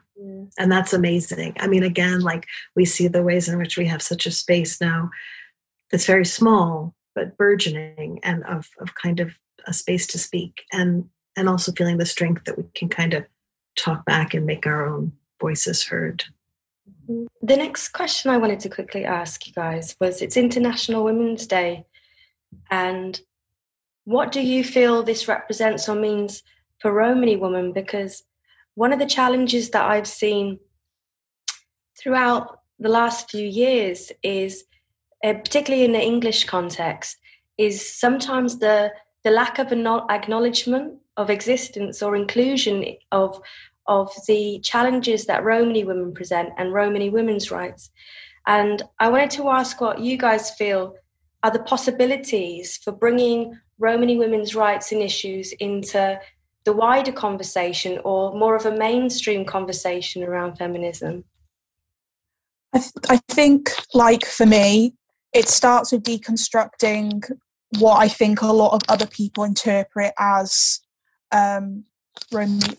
And that's amazing. I mean, again, like we see the ways in which we have such a space now that's very small, but burgeoning, and of kind of a space to speak, and also feeling the strength that we can kind of talk back and make our own voices heard. The next question I wanted to quickly ask you guys was, it's International Women's Day. And what do you feel this represents or means for Romani women? Because one of the challenges that I've seen throughout the last few years is, particularly in the English context, is sometimes the lack of acknowledgement of existence or inclusion of the challenges that Romani women present and Romani women's rights. And I wanted to ask what you guys feel are the possibilities for bringing Romani women's rights and issues into the wider conversation, or more of a mainstream conversation around feminism? I think, like for me, it starts with deconstructing what I think a lot of other people interpret as International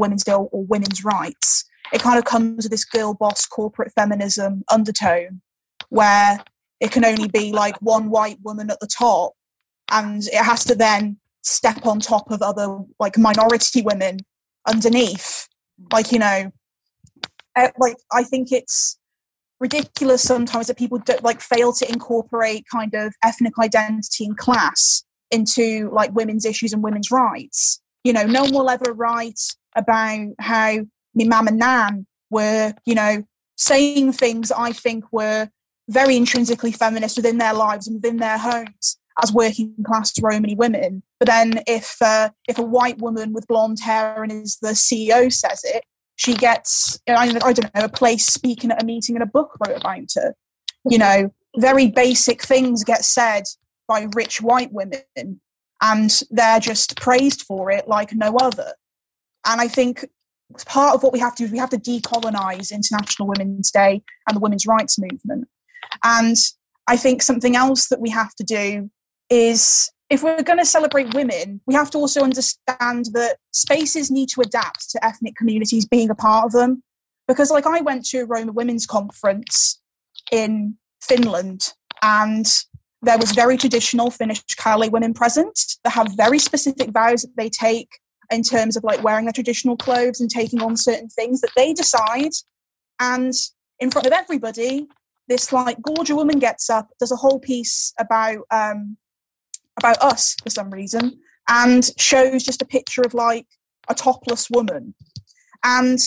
Women's Day or women's rights. It kind of comes with this girl boss corporate feminism undertone where it can only be like one white woman at the top, and it has to then step on top of other like minority women underneath. Like, you know, like I think it's ridiculous sometimes that people don't like fail to incorporate kind of ethnic identity and class into like women's issues and women's rights. You know, no one will ever write about how my mum and nan were, you know, saying things I think were very intrinsically feminist within their lives and within their homes as working class Romani women. But then if a white woman with blonde hair and is the CEO says it, she gets, I don't know, a place speaking at a meeting and a book wrote about her. You know, very basic things get said by rich white women and they're just praised for it like no other. And I think part of what we have to do is we have to decolonize International Women's Day and the women's rights movement. And I think something else that we have to do is, if we're going to celebrate women, we have to also understand that spaces need to adapt to ethnic communities being a part of them. Because like I went to a Roma women's conference in Finland, and there was very traditional Finnish Kale women present that have very specific vows that they take in terms of like wearing their traditional clothes and taking on certain things that they decide. And in front of everybody, this like gorgeous woman gets up, does a whole piece about us for some reason, and shows just a picture of like a topless woman. And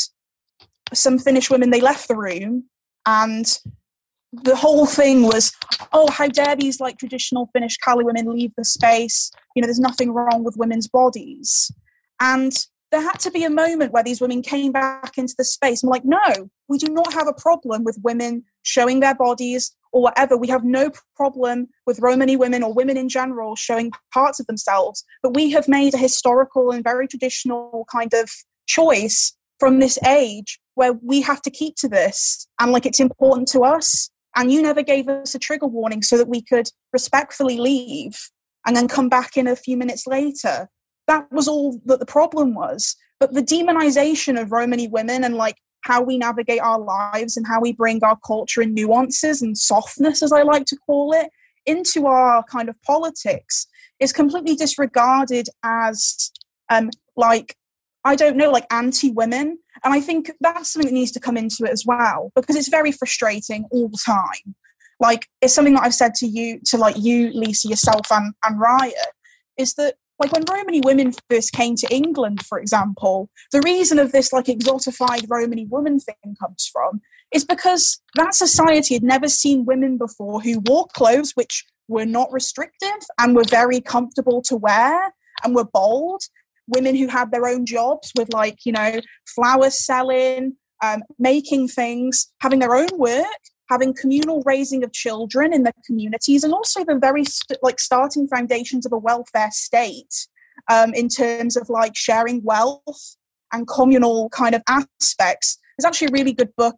some Finnish women, they left the room, and the whole thing was, oh, how dare these like traditional Finnish Kale women leave the space? You know, there's nothing wrong with women's bodies. And there had to be a moment where these women came back into the space and were like, no, we do not have a problem with women showing their bodies or whatever. We have no problem with Romani women or women in general showing parts of themselves. But we have made a historical and very traditional kind of choice from this age where we have to keep to this. And like, it's important to us. And you never gave us a trigger warning so that we could respectfully leave and then come back in a few minutes later. That was all that the problem was. But the demonization of Romani women and like how we navigate our lives and how we bring our culture and nuances and softness, as I like to call it, into our kind of politics is completely disregarded as anti-women. And I think that's something that needs to come into it as well, because it's very frustrating all the time. like, it's something that I've said to you, Lisa, yourself and Ryan, is that, like, when Romani women first came to England, for example, the reason of this, like, exotified Romani woman thing comes from is because that society had never seen women before who wore clothes which were not restrictive and were very comfortable to wear and were bold. Women who had their own jobs with, like, you know, flower selling, making things, having their own work, having communal raising of children in their communities, and also the very, like, starting foundations of a welfare state in terms of, like, sharing wealth and communal kind of aspects. There's actually a really good book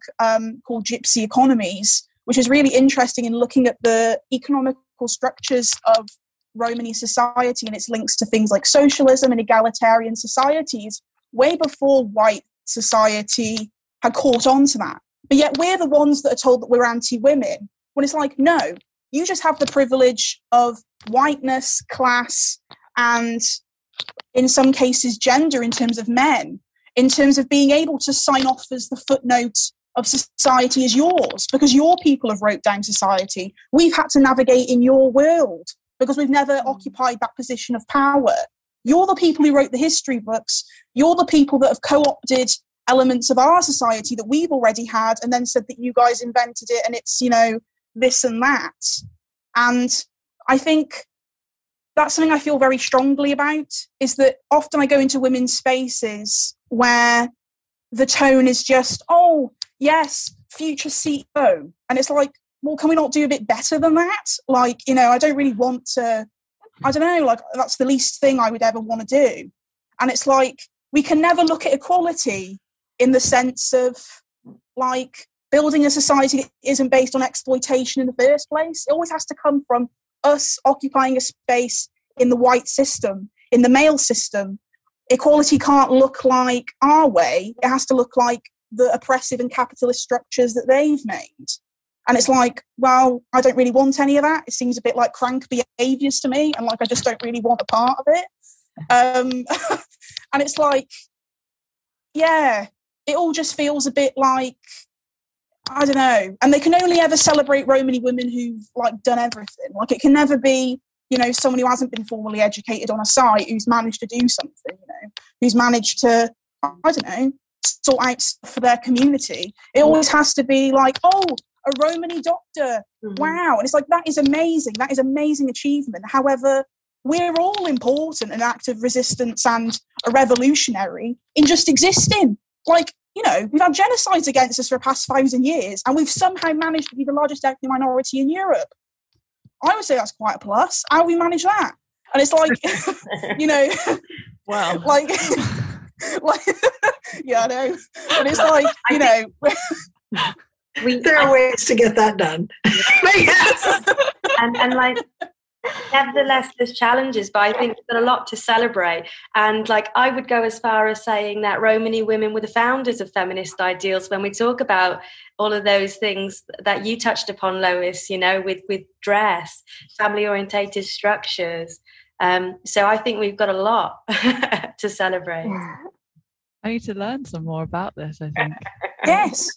called Gypsy Economies, which is really interesting in looking at the economical structures of Romani society and its links to things like socialism and egalitarian societies way before white society had caught on to that. But yet we're the ones that are told that we're anti-women, when it's like, no, you just have the privilege of whiteness, class, and in some cases gender in terms of men, in terms of being able to sign off as the footnote of society as yours, because your people have wrote down society. We've had to navigate in your world because we've never occupied that position of power. You're the people who wrote the history books. You're the people that have co-opted elements of our society that we've already had and then said that you guys invented it and it's, you know, this and that. And I think that's something I feel very strongly about, is that often I go into women's spaces where the tone is just, oh, yes, future CEO. And it's like, well, can we not do a bit better than that? Like, you know, I don't really want to, I don't know, like, that's the least thing I would ever want to do. And it's like, we can never look at equality in the sense of, like, building a society that isn't based on exploitation in the first place. It always has to come from us occupying a space in the white system, in the male system. Equality can't look like our way. It has to look like the oppressive and capitalist structures that they've made. And it's like, well, I don't really want any of that. It seems a bit like crank behaviours to me. And, like, I just don't really want a part of it. And it's like, yeah, it all just feels a bit like, I don't know. And they can only ever celebrate Romani women who've, like, done everything. Like, it can never be, you know, someone who hasn't been formally educated on a site who's managed to do something, you know, who's managed to, I don't know, sort out stuff for their community. It always has to be like, oh, a Romani doctor, wow. And it's like, that is amazing. That is amazing achievement. However, we're all important and active resistance and a revolutionary in just existing. Like, you know, we've had genocides against us for the past 5,000 years and we've somehow managed to be the largest ethnic minority in Europe. I would say that's quite a plus. How we manage that? And it's like, you know, wow. Like, like, yeah, I know. And it's like, you know, there are ways to get that done. Yes. And like, nevertheless, there's challenges, but I think there's a lot to celebrate. And, like, I would go as far as saying that Romani women were the founders of feminist ideals when we talk about all of those things that you touched upon, Lois, you know, with dress, family-orientated structures. So I think we've got a lot to celebrate. I need to learn some more about this, I think. Yes.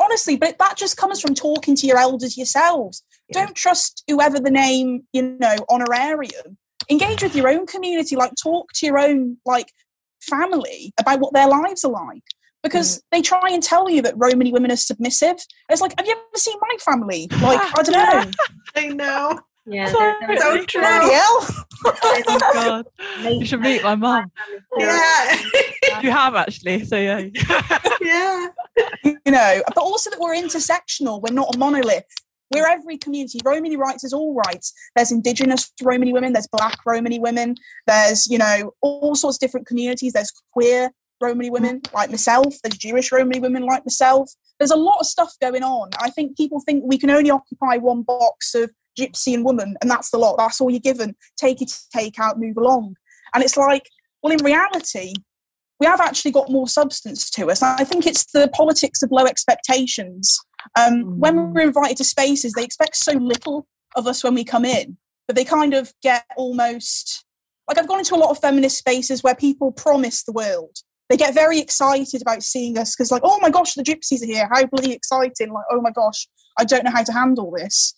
Honestly, but that just comes from talking to your elders yourselves. Yeah. Don't trust whoever the name, you know, honorarium. Engage with your own community, like, talk to your own, like, family about what their lives are like. Because they try and tell you that Romani women are submissive. It's like, have you ever seen my family? Like, I don't know. I know. Yeah, so true. Oh my God. You should meet my mum. Yeah. You have, actually, so yeah. Yeah. You know, but also that we're intersectional, we're not a monolith. We're every community. Romani rights is all rights. There's Indigenous Romani women, there's Black Romani women, there's, you know, all sorts of different communities, there's queer Romani women like myself, there's Jewish Romani women like myself. There's a lot of stuff going on. I think people think we can only occupy one box of Gypsy and woman, and that's the lot, that's all you're given, take it, take out, move along. And it's like, well, in reality we have actually got more substance to us. I think it's the politics of low expectations. When we're invited to spaces, they expect so little of us when we come in, but they kind of get almost like, I've gone into a lot of feminist spaces where people promise the world, they get very excited about seeing us because, like, oh my gosh, the gypsies are here. How bloody exciting. Like, oh my gosh, I don't know how to handle this.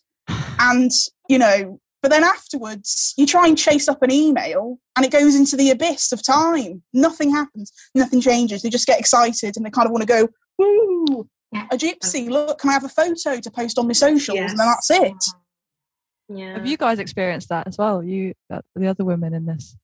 And, you know, but then afterwards you try and chase up an email and it goes into the abyss of time. Nothing happens. Nothing changes. They just get excited and they kind of want to go, woo, a gypsy. Look, can I have a photo to post on my socials? Yes. And then that's it. Yeah. Have you guys experienced that as well? You, the other women in this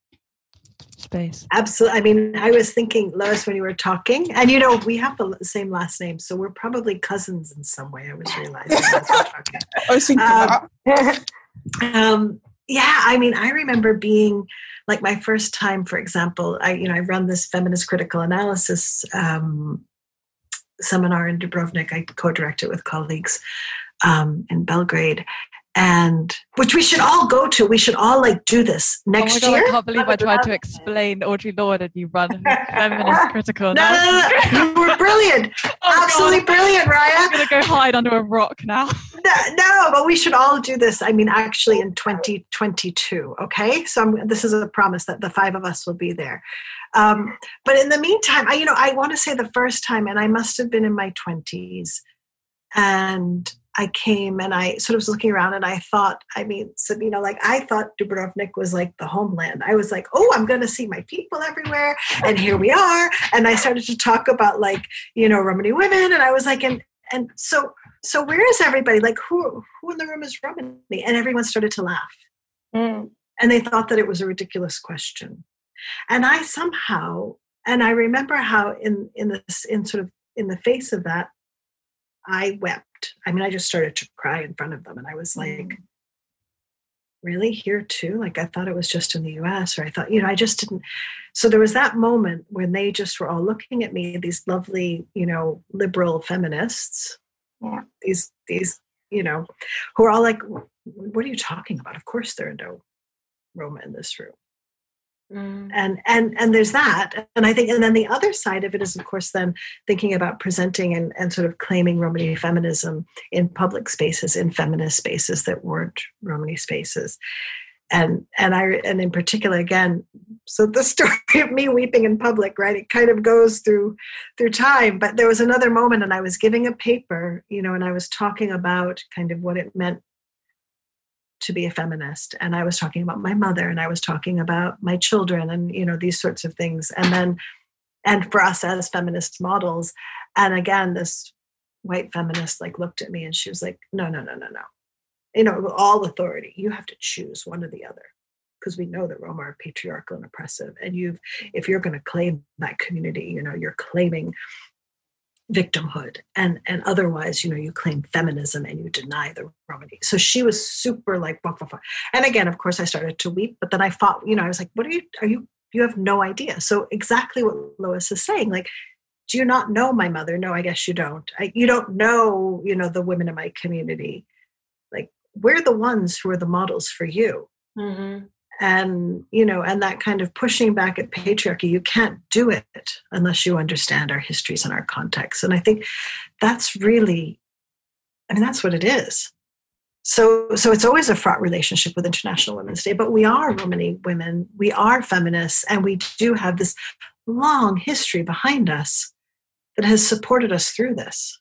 space? Absolutely. I mean, I was thinking, Lois, when you were talking, and you know, we have the same last name, so we're probably cousins in some way. I was realizing as we're talking. I was thinking that. Yeah, I mean, I remember being like my first time, for example, I run this feminist critical analysis seminar in Dubrovnik. I co-direct it with colleagues in Belgrade. And which we should all go to. We should all like do this next year. I can't believe I tried to explain Audre Lorde and you run feminist critical. No. You were brilliant. Absolutely brilliant, Raya. I'm going to go hide under a rock now. No, but we should all do this. I mean, actually in 2022, okay? So this is a promise that the five of us will be there. But in the meantime, I want to say the first time, and I must have been in my 20s, and I came and I sort of was looking around and I thought, Sabina, like I thought Dubrovnik was like the homeland. I was like, oh, I'm going to see my people everywhere. And here we are. And I started to talk about Romani women. And I was like, and so where is everybody? Like who in the room is Romani? And everyone started to laugh. Mm. And they thought that it was a ridiculous question. And I somehow, and I remember how in the face of that, I wept. I mean, I just started to cry in front of them. And I was like, really, here too? Like, I thought it was just in the US, or I thought, I just didn't. So there was that moment when they just were all looking at me, these lovely, liberal feminists, yeah. these, who are all like, what are you talking about? Of course there are no Roma in this room. Mm. And there's that. And I think, and then the other side of it is, of course, then thinking about presenting and sort of claiming Romani feminism in public spaces, in feminist spaces that weren't Romani spaces. And in particular, again, so the story of me weeping in public, right, it kind of goes through time. But there was another moment, and I was giving a paper, and I was talking about kind of what it meant to be a feminist, and I was talking about my mother, and I was talking about my children, and these sorts of things, and for us as feminist models. And again, this white feminist like looked at me, and she was like, no, with all authority, you have to choose one or the other, because we know that Roma are patriarchal and oppressive, and if you're going to claim that community, you're claiming victimhood, and otherwise, you claim feminism and you deny the Romani. So she was super like, blah, blah, blah. And again, of course, I started to weep, but then I thought, I was like, what are you, you have no idea. So exactly what Lois is saying, like, do you not know my mother? No, I guess you don't. You don't know, the women in my community. Like, we're the ones who are the models for you. Mm-hmm. And, and that kind of pushing back at patriarchy, you can't do it unless you understand our histories and our context. And I think that's really, that's what it is. So it's always a fraught relationship with International Women's Day, but we are Romani women, we are feminists, and we do have this long history behind us that has supported us through this.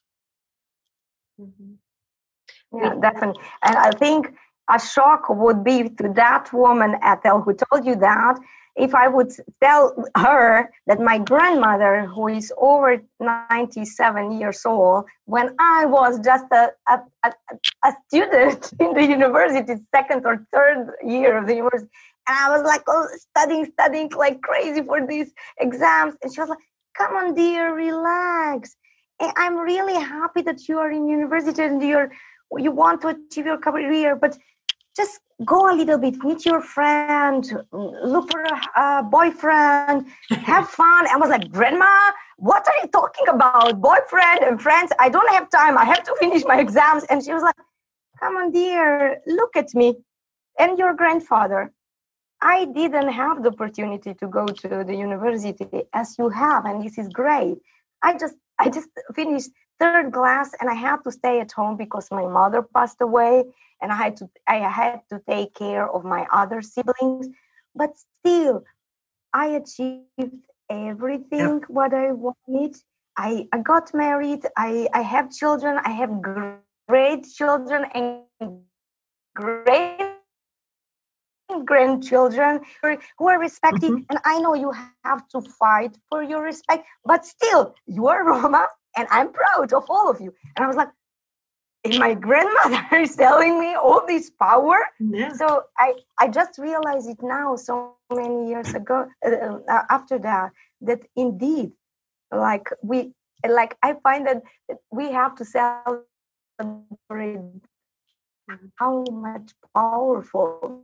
Mm-hmm. Yeah, definitely. And I think a shock would be to that woman, Ethel, who told you that, if I would tell her that my grandmother, who is over 97 years old, when I was just a student in the university, second or third year of the university, and I was like studying like crazy for these exams. And she was like, come on, dear, relax. I'm really happy that you are in university and you want to achieve your career, but just go a little bit, meet your friend, look for a boyfriend, have fun. I was like, Grandma, what are you talking about? Boyfriend and friends? I don't have time. I have to finish my exams. And she was like, come on, dear, look at me and your grandfather. I didn't have the opportunity to go to the university as you have, and this is great. I just finished third class, and I had to stay at home because my mother passed away, and I had to take care of my other siblings. But still, I achieved everything what I wanted. I got married. I have children. I have great children and great grandchildren who are respected. Mm-hmm. And I know you have to fight for your respect, but still, you are Roma, and I'm proud of all of you. And I was like, and my grandmother is telling me all this power. Yeah. So I just realized it now, so many years ago, after that indeed, I find that we have to celebrate how much powerful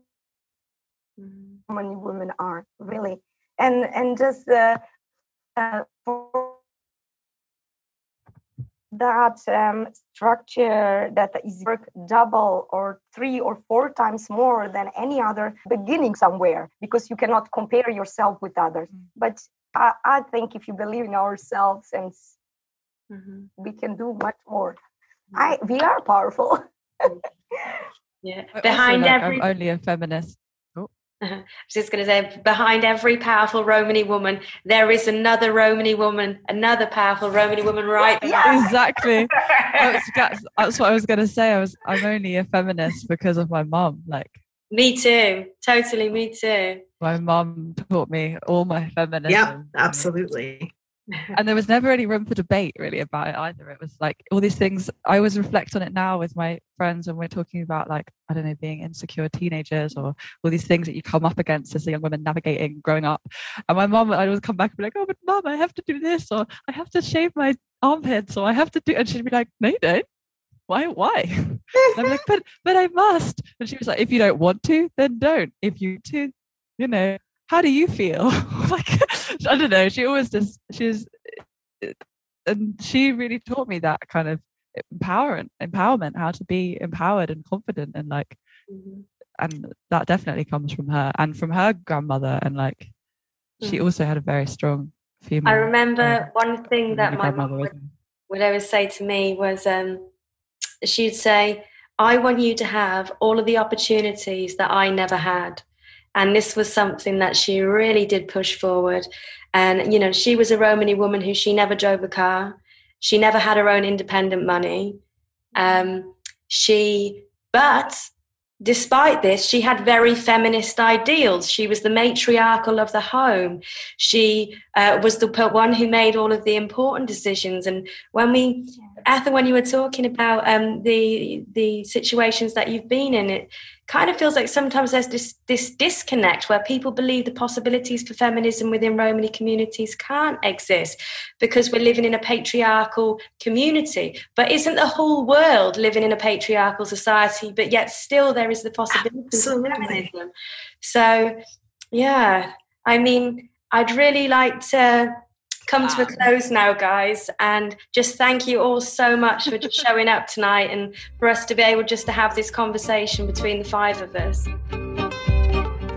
many women are, really, and just for that structure that is work double or three or four times more than any other beginning somewhere, because you cannot compare yourself with others. But I think if you believe in ourselves, and we can do much more. We are powerful. Yeah, I'm only a feminist. I was just going to say, behind every powerful Romani woman, there is another Romani woman, another powerful Romani woman, right? Yeah. Exactly. That's what I was going to say. I'm only a feminist because of my mum. Like, me too. Totally, me too. My mum taught me all my feminism. Yeah, absolutely. And there was never any room for debate, really, about it either. It was like all these things. I always reflect on it now with my friends when we're talking about, like, I don't know, being insecure teenagers or all these things that you come up against as a young woman navigating growing up. And my mum, I'd always come back and be like, oh, but mum, I have to do this, or I have to shave my armpits, or I have to do, and she'd be like, no, you don't. Why? And I'm like, but I must. And she was like, if you don't want to, then don't. If you do, you know, how do you feel? Like, I don't know. She always just, and she really taught me that kind of empowerment, how to be empowered and confident, and like, and that definitely comes from her and from her grandmother. And like, she also had a very strong female. I remember one thing that my mum would always say to me was, she'd say, I want you to have all of the opportunities that I never had. And this was something that she really did push forward. And, you know, she was a Romani woman who, she never drove a car. She never had her own independent money. But despite this, she had very feminist ideals. She was the matriarchal of the home. She was the one who made all of the important decisions. And when we, Ethel, when you were talking about the situations that you've been in, it kind of feels like sometimes there's this disconnect where people believe the possibilities for feminism within Romani communities can't exist because we're living in a patriarchal community. But isn't the whole world living in a patriarchal society, but yet still there is the possibility for feminism? So, yeah, I mean, I'd really like to come to a close now, guys, and just thank you all so much for just showing up tonight and for us to be able just to have this conversation between the five of us.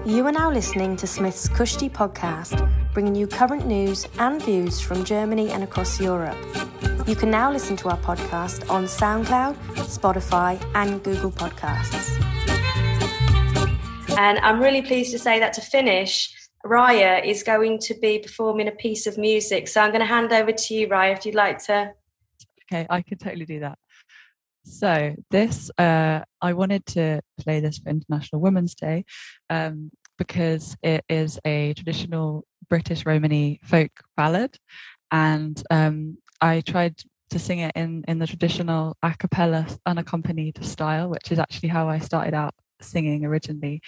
You are now listening to Smith's Kushti podcast, bringing you current news and views from Germany and across Europe. You can now listen to our podcast on SoundCloud, Spotify, and Google Podcasts. And I'm really pleased to say that to finish, Raya is going to be performing a piece of music. So I'm going to hand over to you, Raya, if you'd like to. Okay, I can totally do that. So this, I wanted to play this for International Women's Day because it is a traditional British Romani folk ballad. And I tried to sing it in the traditional a cappella unaccompanied style, which is actually how I started out singing originally.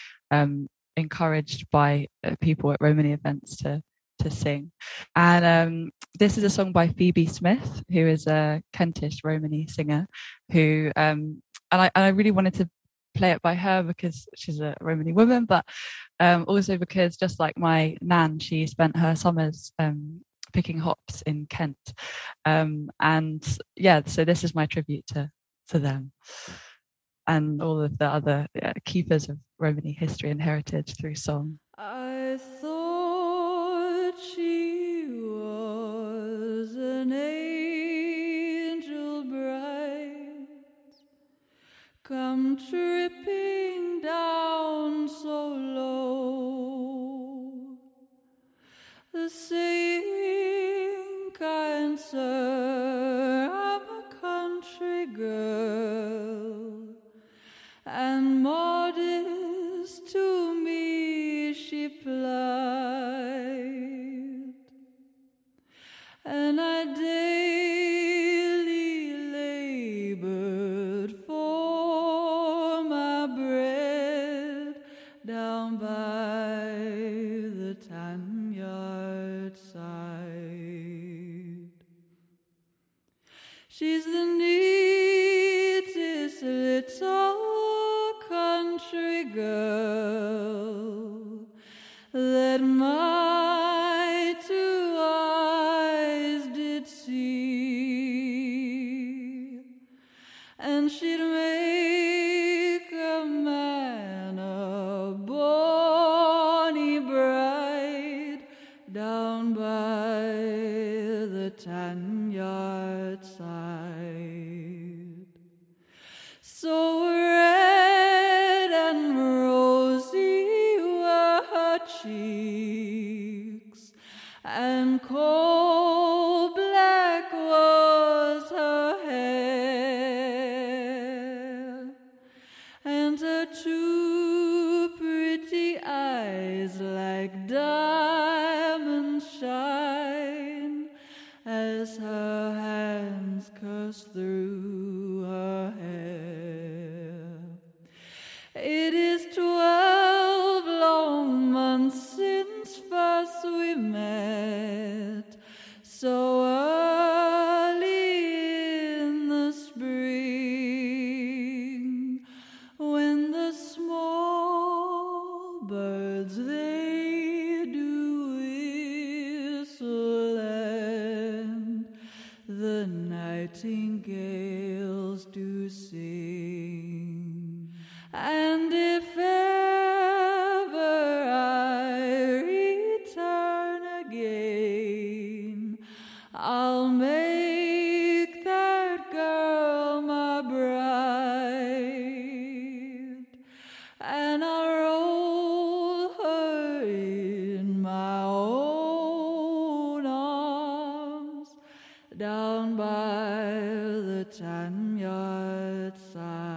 Encouraged by people at Romani events to sing. And this is a song by Phoebe Smith, who is a Kentish Romani singer, who and I really wanted to play it by her because she's a Romani woman, but also because, just like my nan, she spent her summers picking hops in Kent. And yeah, so this is my tribute to them and all of the other keepers of Romani history and heritage through song. I thought she was an angel bright, come tripping down so low, the same Can yet say.